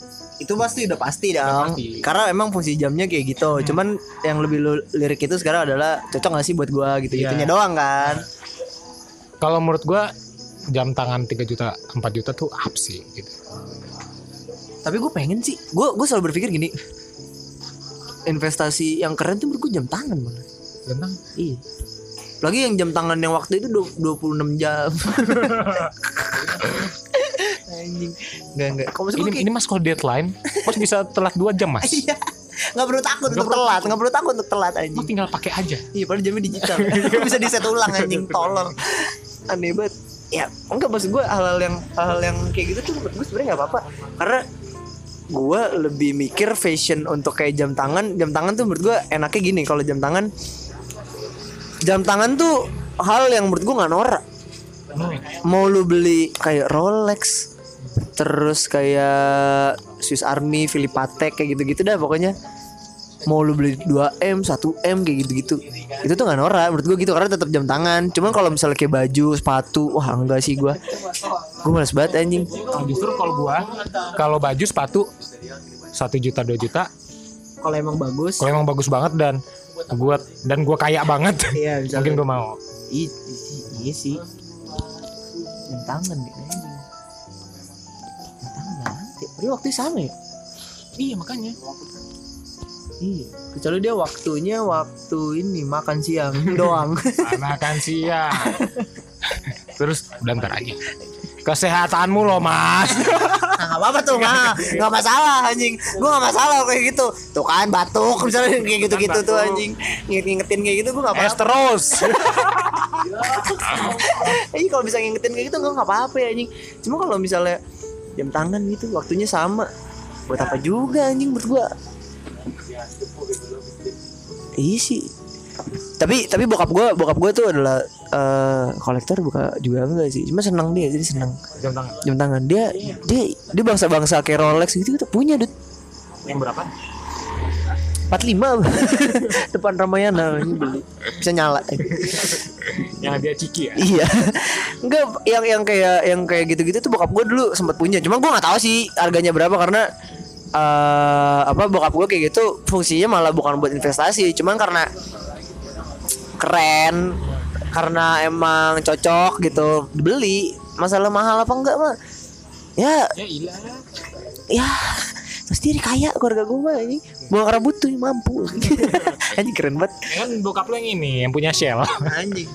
itu pasti udah pasti dong pasti. Karena emang fungsi jamnya kayak gitu. hmm. Cuman yang lebih lu- lirik itu sekarang adalah cocok gak sih buat gue gitu-gitunya yeah. Doang kan. Kalau menurut gue jam tangan tiga juta empat juta tuh up sih gitu. Tapi gue pengen sih, Gue gue selalu berpikir gini, investasi yang keren tuh menurut gue jam tangan malah. Jam tangan? Iya. Lagi yang jam tangan yang waktu itu dua puluh enam jam. Anjing. Enggak enggak. Ini, kayak... ini Mas kalau deadline, Mas bisa telat dua jam, Mas. Iya. Enggak perlu takut untuk telat, enggak perlu takut untuk telat anjing. Mas tinggal pakai aja. Iya, padahal jamnya digital. Bisa di-set ulang anjing, tolol. Aneh banget. Ya, enggak maksud gue hal-hal yang hal-hal yang kayak gitu tuh menurut gue sebenarnya enggak apa-apa. Karena gue lebih mikir fashion untuk kayak jam tangan, jam tangan tuh menurut gue enaknya gini kalau jam tangan. Jam tangan tuh hal yang menurut gue enggak norak. Mau lu beli kayak Rolex, terus kayak Swiss Army, Philippe Patek kayak gitu-gitu dah pokoknya. Mau lu beli dua M, satu M kayak gitu-gitu. Itu tuh enggak norak menurut gua gitu karena tetap jam tangan. Cuman kalau misalnya kayak baju, sepatu, wah enggak sih gua. Gua malas banget anjing. Justru kalau gua kalau baju, sepatu satu juta, dua juta kalau emang bagus. Kalau emang bagus banget dan gua dan gua kaya banget. Iya, mungkin gua mau. Iya, iya sih. Jam tangan deh. Dia waktu sama ya? Iya makanya. Iya. Kecuali dia waktunya waktu ini makan siang doang. Makan siang. Terus udah ntar aja. Kesehatanmu loh Mas. Nah, gak apa-apa tuh mah. Gak masalah anjing. Gue gak masalah kayak gitu. Tuh kan batuk misalnya kayak gitu-gitu tuh anjing. Ngingetin kayak gitu gue gak apa-apa. Es terus. Iya kalau bisa ngingetin kayak gitu gue gak apa-apa ya anjing. Cuma kalau misalnya jam tangan gitu waktunya sama buat apa juga anjing menurut gua. Iya sih tapi tapi bokap gua bokap gua tuh adalah uh, kolektor buka juga enggak sih, cuma senang dia jadi senang jam tangan jam tangan dia dia dia bangsa bangsa kayak Rolex gitu kita punya dud yang berapa empat puluh lima. Depan Ramayana ini beli bisa nyala yang dia ciki ya. Iya enggak yang yang kayak yang kayak gitu-gitu tuh bokap gue dulu sempat punya, cuma gue nggak tahu sih harganya berapa karena uh, apa bokap gue kayak gitu fungsinya malah bukan buat investasi, cuman karena keren, karena emang cocok gitu, beli. Masalah mahal apa enggak mah ya ya ilah ya, terus diri kaya keluarga gue mah ini bawa kerabut tuh mampu anjing keren banget kan bokap lo yang ini yang punya Shell anjing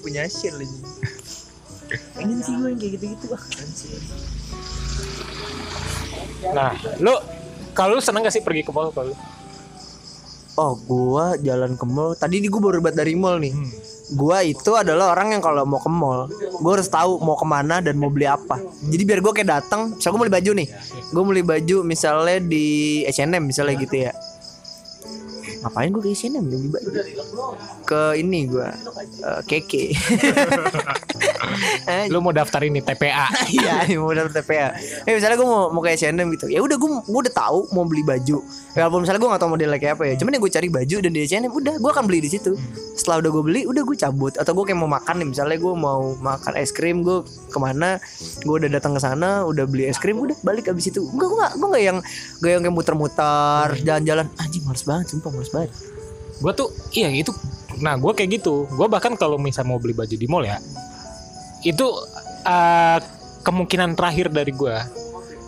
punya Shell anjing pengen sih gue yang kayak gitu-gitu bang. Nah lu kalau lu seneng gak sih pergi ke mall kalau lu? Oh gue jalan ke mall tadi gue baru berubah dari mall nih. hmm. Gua itu adalah orang yang kalau mau ke mall, gua harus tahu mau kemana dan mau beli apa. Jadi biar gua kayak datang, misal gua beli baju nih, gua beli baju misalnya di H and M misalnya gitu ya. Ngapain gua ke H and M beli baju? Ke ini gua uh, Keke. Lu mau daftar ini T P A? Iya, mau daftar T P A. Eh misalnya gua mau mau ke H and M gitu, ya udah gua gua udah tahu mau beli baju. Walaupun misalnya gua nggak tahu modelnya kayak apa ya, cuman ya gua cari baju dan di H and M udah gua akan beli di situ. Setelah udah gue beli, udah gue cabut. Atau gue kayak mau makan nih, misalnya gue mau makan es krim, gue kemana, gue udah datang ke sana, udah beli es krim, udah balik abis itu. Enggak, gue nggak, gue nggak yang gue yang kayak muter-muter, jalan-jalan. Anjing males banget, sumpah males banget. Gue tuh, iya itu. Nah, gue kayak gitu. Gue bahkan kalau misal mau beli baju di mall ya, itu uh, kemungkinan terakhir dari gue.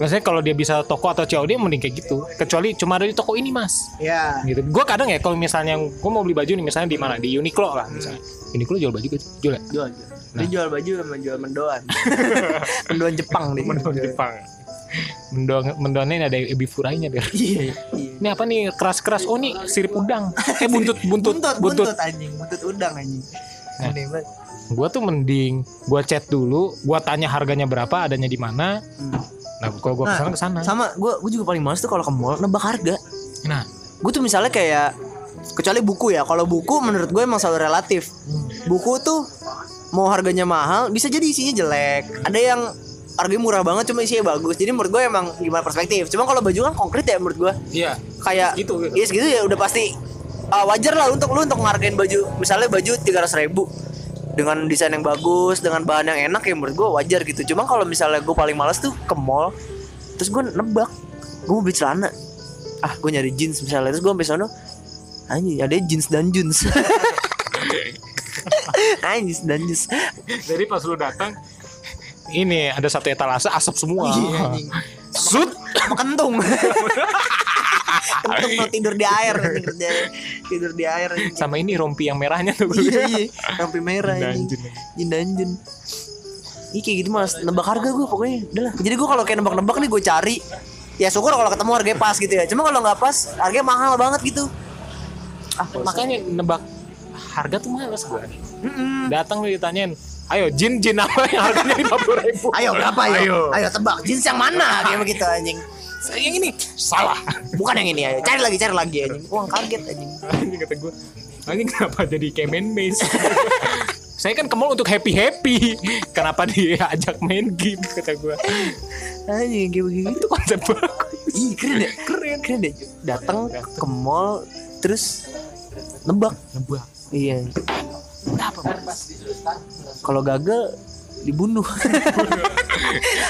Maksudnya kalau dia bisa toko atau C O D mending kayak gitu. Kecuali cuma ada di toko ini mas. Iya. Gitu. Gue kadang ya kalau misalnya gue mau beli baju nih misalnya di mana? Di Uniqlo lah misalnya. Uniqlo jual baju gitu. Jual. Jual. Nah. Dia jual baju sama jual mendoan. Mendoan Jepang nih. Mendoan Jepang. Mendoan mendoannya ini ada ebifurai-nya deh. Iya. Ini apa nih keras-keras? Oh nih sirip udang. Eh buntut buntut buntut. Buntut anjing. Buntut udang anjing. Aneh banget. Gue tuh mending gue chat dulu. Gue tanya harganya berapa, adanya di mana. Nah, kalau gue kesana nah, kesana. Sama, gue gue juga paling males tuh kalau ke mall nebak harga. Nah, gue tuh misalnya kayak kecuali buku ya. Kalau buku menurut gue emang selalu relatif. Buku tuh mau harganya mahal, bisa jadi isinya jelek. Ada yang harganya murah banget cuma isinya bagus. Jadi menurut gue emang gimana perspektif. Cuma kalau baju kan konkret ya menurut gue. Iya. Kayak gitu. Iya gitu. Yes, gitu ya udah pasti uh, wajar lah untuk lu untuk ngehargain baju. Misalnya baju tiga ratus ribu dengan desain yang bagus, dengan bahan yang enak ya menurut gue wajar gitu. Cuma kalau misalnya gue paling malas tuh ke mall, terus gue nebak, gue mau beli celana, ah gue nyari jeans misalnya, terus gue sampai sono, anjing ada jeans dan jeans, anjing dan jeans. Jadi pas lu datang, ini ada satu etalase asap semua, sud, kentung. Kentung mau tidur di air tidur di air anjing. Sama ini rompi yang merahnya tuh. Iya iya rompi merah ini jindanjun ini kayak gitu mas nebak harga gue pokoknya udah lah. Jadi gue kalau kayak nebak-nebak nih gue cari ya syukur kalau ketemu harganya pas gitu ya, cuma kalau nggak pas harganya mahal banget gitu. Ah makanya nebak harga tuh males gue. Mm-mm. Datang lu ditanyain ayo jin jin apa yang harganya lima puluh ribu ayo berapa ayo ayo, ayo tebak jins yang mana kayak begitu anjing. Yang ini salah, bukan yang ini ya. Cari lagi, cari lagi anjing. Uang kaget anjing. Anjing kata gue, anjing kenapa jadi kemen base? Saya kan ke mall untuk happy happy. Kenapa diajak main game kata gue? Anjing kayak begini itu konsep bagus. Ih keren deh, keren keren deh. Datang ke mall terus nebak, nebak. Iya. Apa? Kalau gagal dibunuh.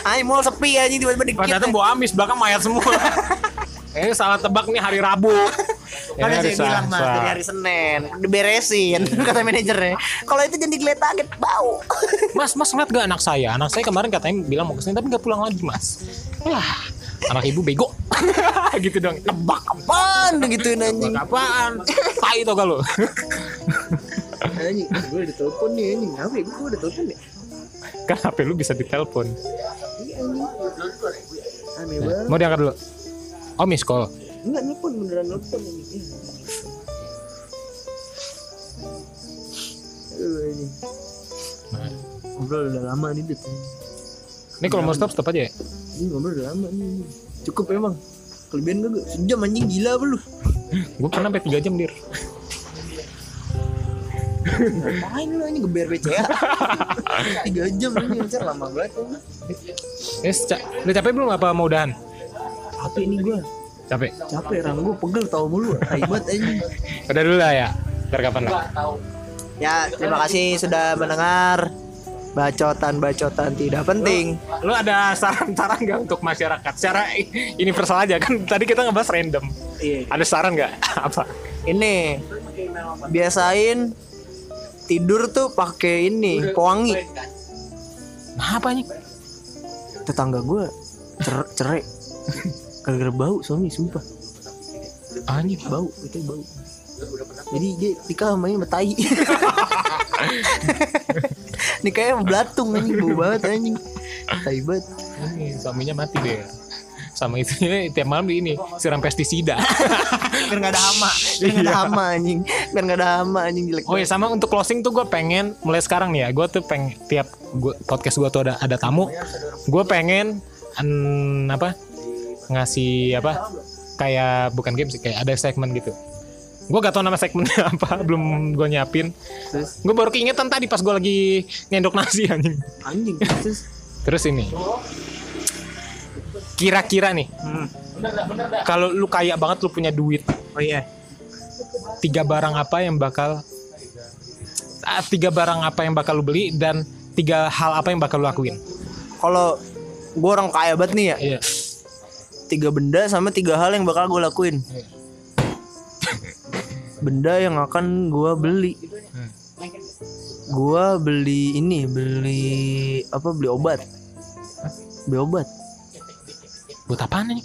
Ay mall sepi aja tiba-tiba dikit. Padahal tuh bau amis belakang mayat semua. Ini salah tebak nih hari Rabu. Kan dia bilang mas dari hari Senin diberesin kata manajernya. Kalau itu jadi geletaget bau. Mas, mas ngeliat gak anak saya? Anak saya kemarin katanya bilang mau kesini tapi gak pulang lagi mas. Wah, anak ibu bego. Gitu dong. Nebak apaan gituin anjing. Apaan? Tai toh kalau. Anjing, gue ditelepon nih anjing. Apa ya gue udah telepon deh. Kan H P lu bisa ditelepon. Nah, mau diangkat dulu. Oh miss call. Enggak nelpon beneran nelpon ini. Ini. Nah, ngobrol udah lama nih Dit. Ini kalau mau stop stop aja ya. Ini ngobrol udah lama nih. Cukup emang. Kelebihan gak? Sejam anjing gila apa lu? Gua pernah sampai tiga jam, Dir. Ngapain lu ini geber B C A tiga jam ini ngecer lama banget. Yes, ca- udah capek belum apa mau udahan? Capek nih gue. Capek? Capek, rang gue pegel tau mulu. Hebat aja. Udah dulu lah ya, ntar kapan lah. Ya terima kasih sudah mendengar bacotan-bacotan tidak penting. Lu, lu ada saran-saran gak untuk masyarakat? Secara universal aja kan tadi kita ngebahas random. Iya. Ada saran gak? Apa? Ini biasain tidur tuh pakai ini udah, pewangi. Nah, apa nih? Tetangga gue cer- cerai gara-gara bau suami, sumpah. Anjing bau, itu bau. Jadi dia nikah sama yang betai. Nikahnya belatung anjing, bau banget anjing. Tai banget. Suaminya mati deh. Sama istrinya tiap malam di ini siram pestisida. Biar enggak ada hama. Biar enggak ada hama anjing. Biar enggak ada hama anjing jelek. Oh ya, sama untuk closing tuh gue pengen mulai sekarang nih ya. Gue tuh pengen tiap gua, podcast gue tuh ada ada tamu. Gue pengen an, apa? Ngasih apa? Kayak bukan game sih, kayak ada segmen gitu. Gue gak tau nama segmennya apa, belum gue nyiapin. Gue baru keingetan tadi pas gue lagi nyendok nasi anjing. Anjing. Terus, terus ini. Kira-kira nih, hmm. kalau lu kaya banget, lu punya duit. Oh iya. Tiga barang apa yang bakal ah, Tiga barang apa yang bakal lu beli, dan tiga hal apa yang bakal lu lakuin? Kalau gue orang kaya banget nih ya, iya. Tiga benda sama tiga hal yang bakal gue lakuin, iya. Benda yang akan gue beli, hmm. gue beli ini, beli apa? Beli obat. Hah? Beli obat buat apaan nih?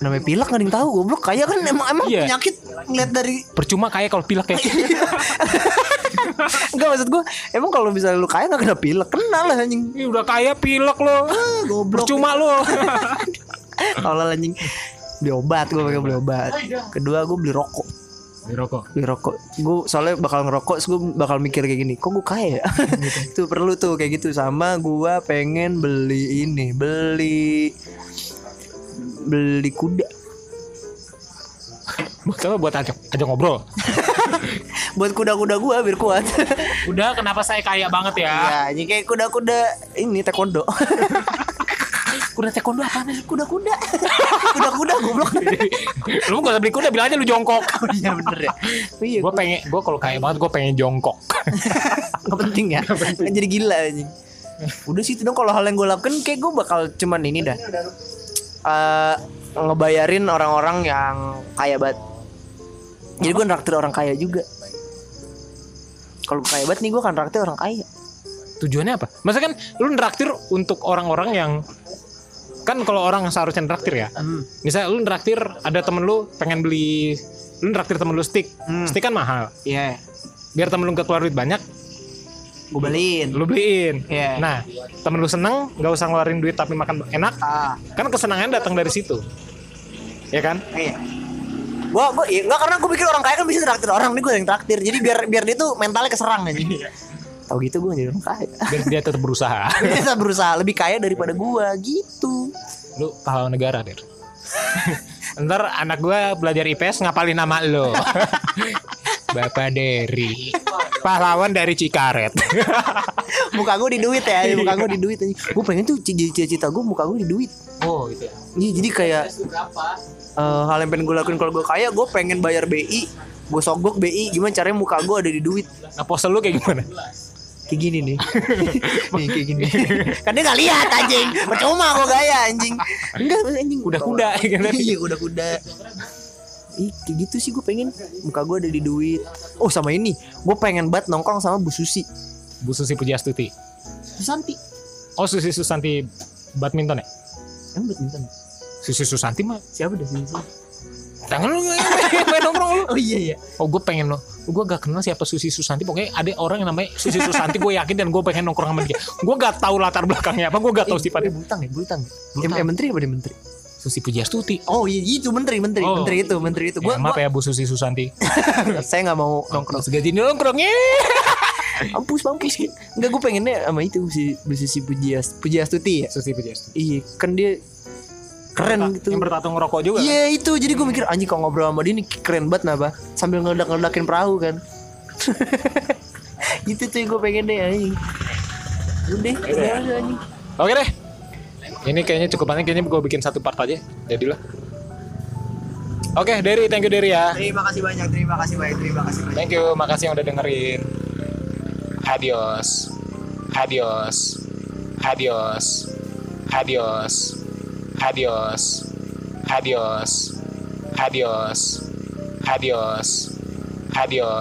Namanya pilek nggak ada yang tahu, goblok. Kaya kan emang emang yeah. penyakit ngeliat dari. Percuma kaya kalau pilek ya. Enggak, maksud gue emang kalau bisa lu kaya nggak kena pilek, kena lah anjing. Ih, udah kaya pilek lo, ah, goblok. Percuma lo. Kalau anjing beli obat, gue pakai beli obat. Kedua gue beli rokok. Beli rokok. Beli rokok. Gue soalnya bakal ngerokok, gue bakal mikir kayak gini. Kok gue kaya? Itu perlu tuh kayak gitu. Sama gue pengen beli ini, beli beli kuda. Coba buat aja aja ngobrol. Buat kuda-kuda gue biar kuat. Kuda kenapa saya kaya banget ya? Ya, kayak kuda-kuda ini taekwondo. Kuda taekwondo apa nih? Kuda-kuda. Kuda-kuda goblok. Lu enggak usah beli kuda, bilang aja lu jongkok. Iya bener ya. Iya. Gua pengen gua kalau kaya banget gua pengen jongkok. Enggak penting ya. Penting. Jadi gila anjing. Udah sih itu dong kalau hal yang gua lakukan, kayak gua bakal cuman ini dah. Uh, ngebayarin orang-orang yang kaya banget. Jadi gua nraktir orang kaya juga. Kalau kaya banget nih gua kan nraktir orang kaya. Tujuannya apa? Maksudnya kan lu nraktir untuk orang-orang yang, kan kalau orang seharusnya nraktir ya. Hmm. Misalnya lu nraktir, ada temen lu pengen beli, lu nraktir temen lu stick. Hmm. Stick kan mahal. Iya. Yeah. Biar temen lu gak keluar duit banyak, gue beliin. Lu beliin. Yeah. Nah, temen lu seneng, gak usah ngeluarin duit tapi makan enak. Ah. Kan kesenangan datang dari situ. Ya kan? Iya. Yeah. Gua gua ya, enggak, karena gue pikir orang kaya kan bisa nraktir orang, nih gue yang traktir. Jadi biar biar dia tuh mentalnya keserang aja. Tau gitu gue jadi orang kaya. Biar dia tetap berusaha. Dia tetap berusaha lebih kaya daripada gue gitu. Lu pahlawan negara Der. Ntar anak gue belajar I P S ngapalin nama lo. Bapak Derry, pahlawan dari Cikaret. Muka gue di duit ya, muka gue di duit. Gue pengen tuh cita-cita gue muka gue di duit. Oh gitu ya. Jadi kayak uh, hal yang pengen gue lakuin kalau gue kaya, gue pengen bayar B I. Gue sogok B I, gimana caranya muka gue ada di duit. Nah pose lu kayak gimana? Kayak gini nih. Nih kayak gini. Kan dia gak lihat anjing. Percuma gue gaya anjing. Enggak anjing. Kuda-kuda. Iya kuda-kuda. Ih kayak gitu sih gue pengen. Muka gue ada di duit. Oh sama ini, gue pengen banget nongkrong sama Bu Susi. Bu Susi Pujiastuti. Susanti. Oh Susi Susanti badminton ya? Emang badminton. Susi Susanti mah siapa dah sih? Tangan lu main nongkrong lu. Oh iya iya. Oh gue pengen lo. Gue gak kenal siapa Susi Susanti. Pokoknya ada orang yang namanya Susi Susanti. Gue yakin dan gue pengen nongkrong sama dia. Gue gak tahu latar belakangnya apa. Gue gak tahu sifatnya. Bulutang ya, bulutang. Eh menteri apa dia menteri? Susi Pujiastuti. Oh iya itu menteri menteri oh. menteri itu menteri itu. Gue ya, maaf ya Bu Susi Susanti. Saya nggak mau nongkrong. Segini nongkrongnya. Ampus ampus. Enggak gue pengennya sama itu si Bu Susi Pujiastuti ya. Susi Pujiastuti. Iya kan dia. Keren gitu. Yang bertato ngerokok juga. Iya yeah, itu. Jadi gue mikir anjing kalau ngobrol sama dia ini keren banget napa. Sambil ngeledak-ngeledakin perahu kan. Gitu tuh gue pengen deh anjing. Udah udah anjing. Oke deh. Ini kayaknya cukup banyak. Kayaknya gue bikin satu part aja. Jadilah. Oke okay, Derry. Thank you Derry ya. Terima kasih banyak. Terima kasih banyak. Terima kasih banyak. Thank you. Makasih yang udah dengerin. Adios. Adios. Adios. Adios. Adios, adios, adios, adios, adios.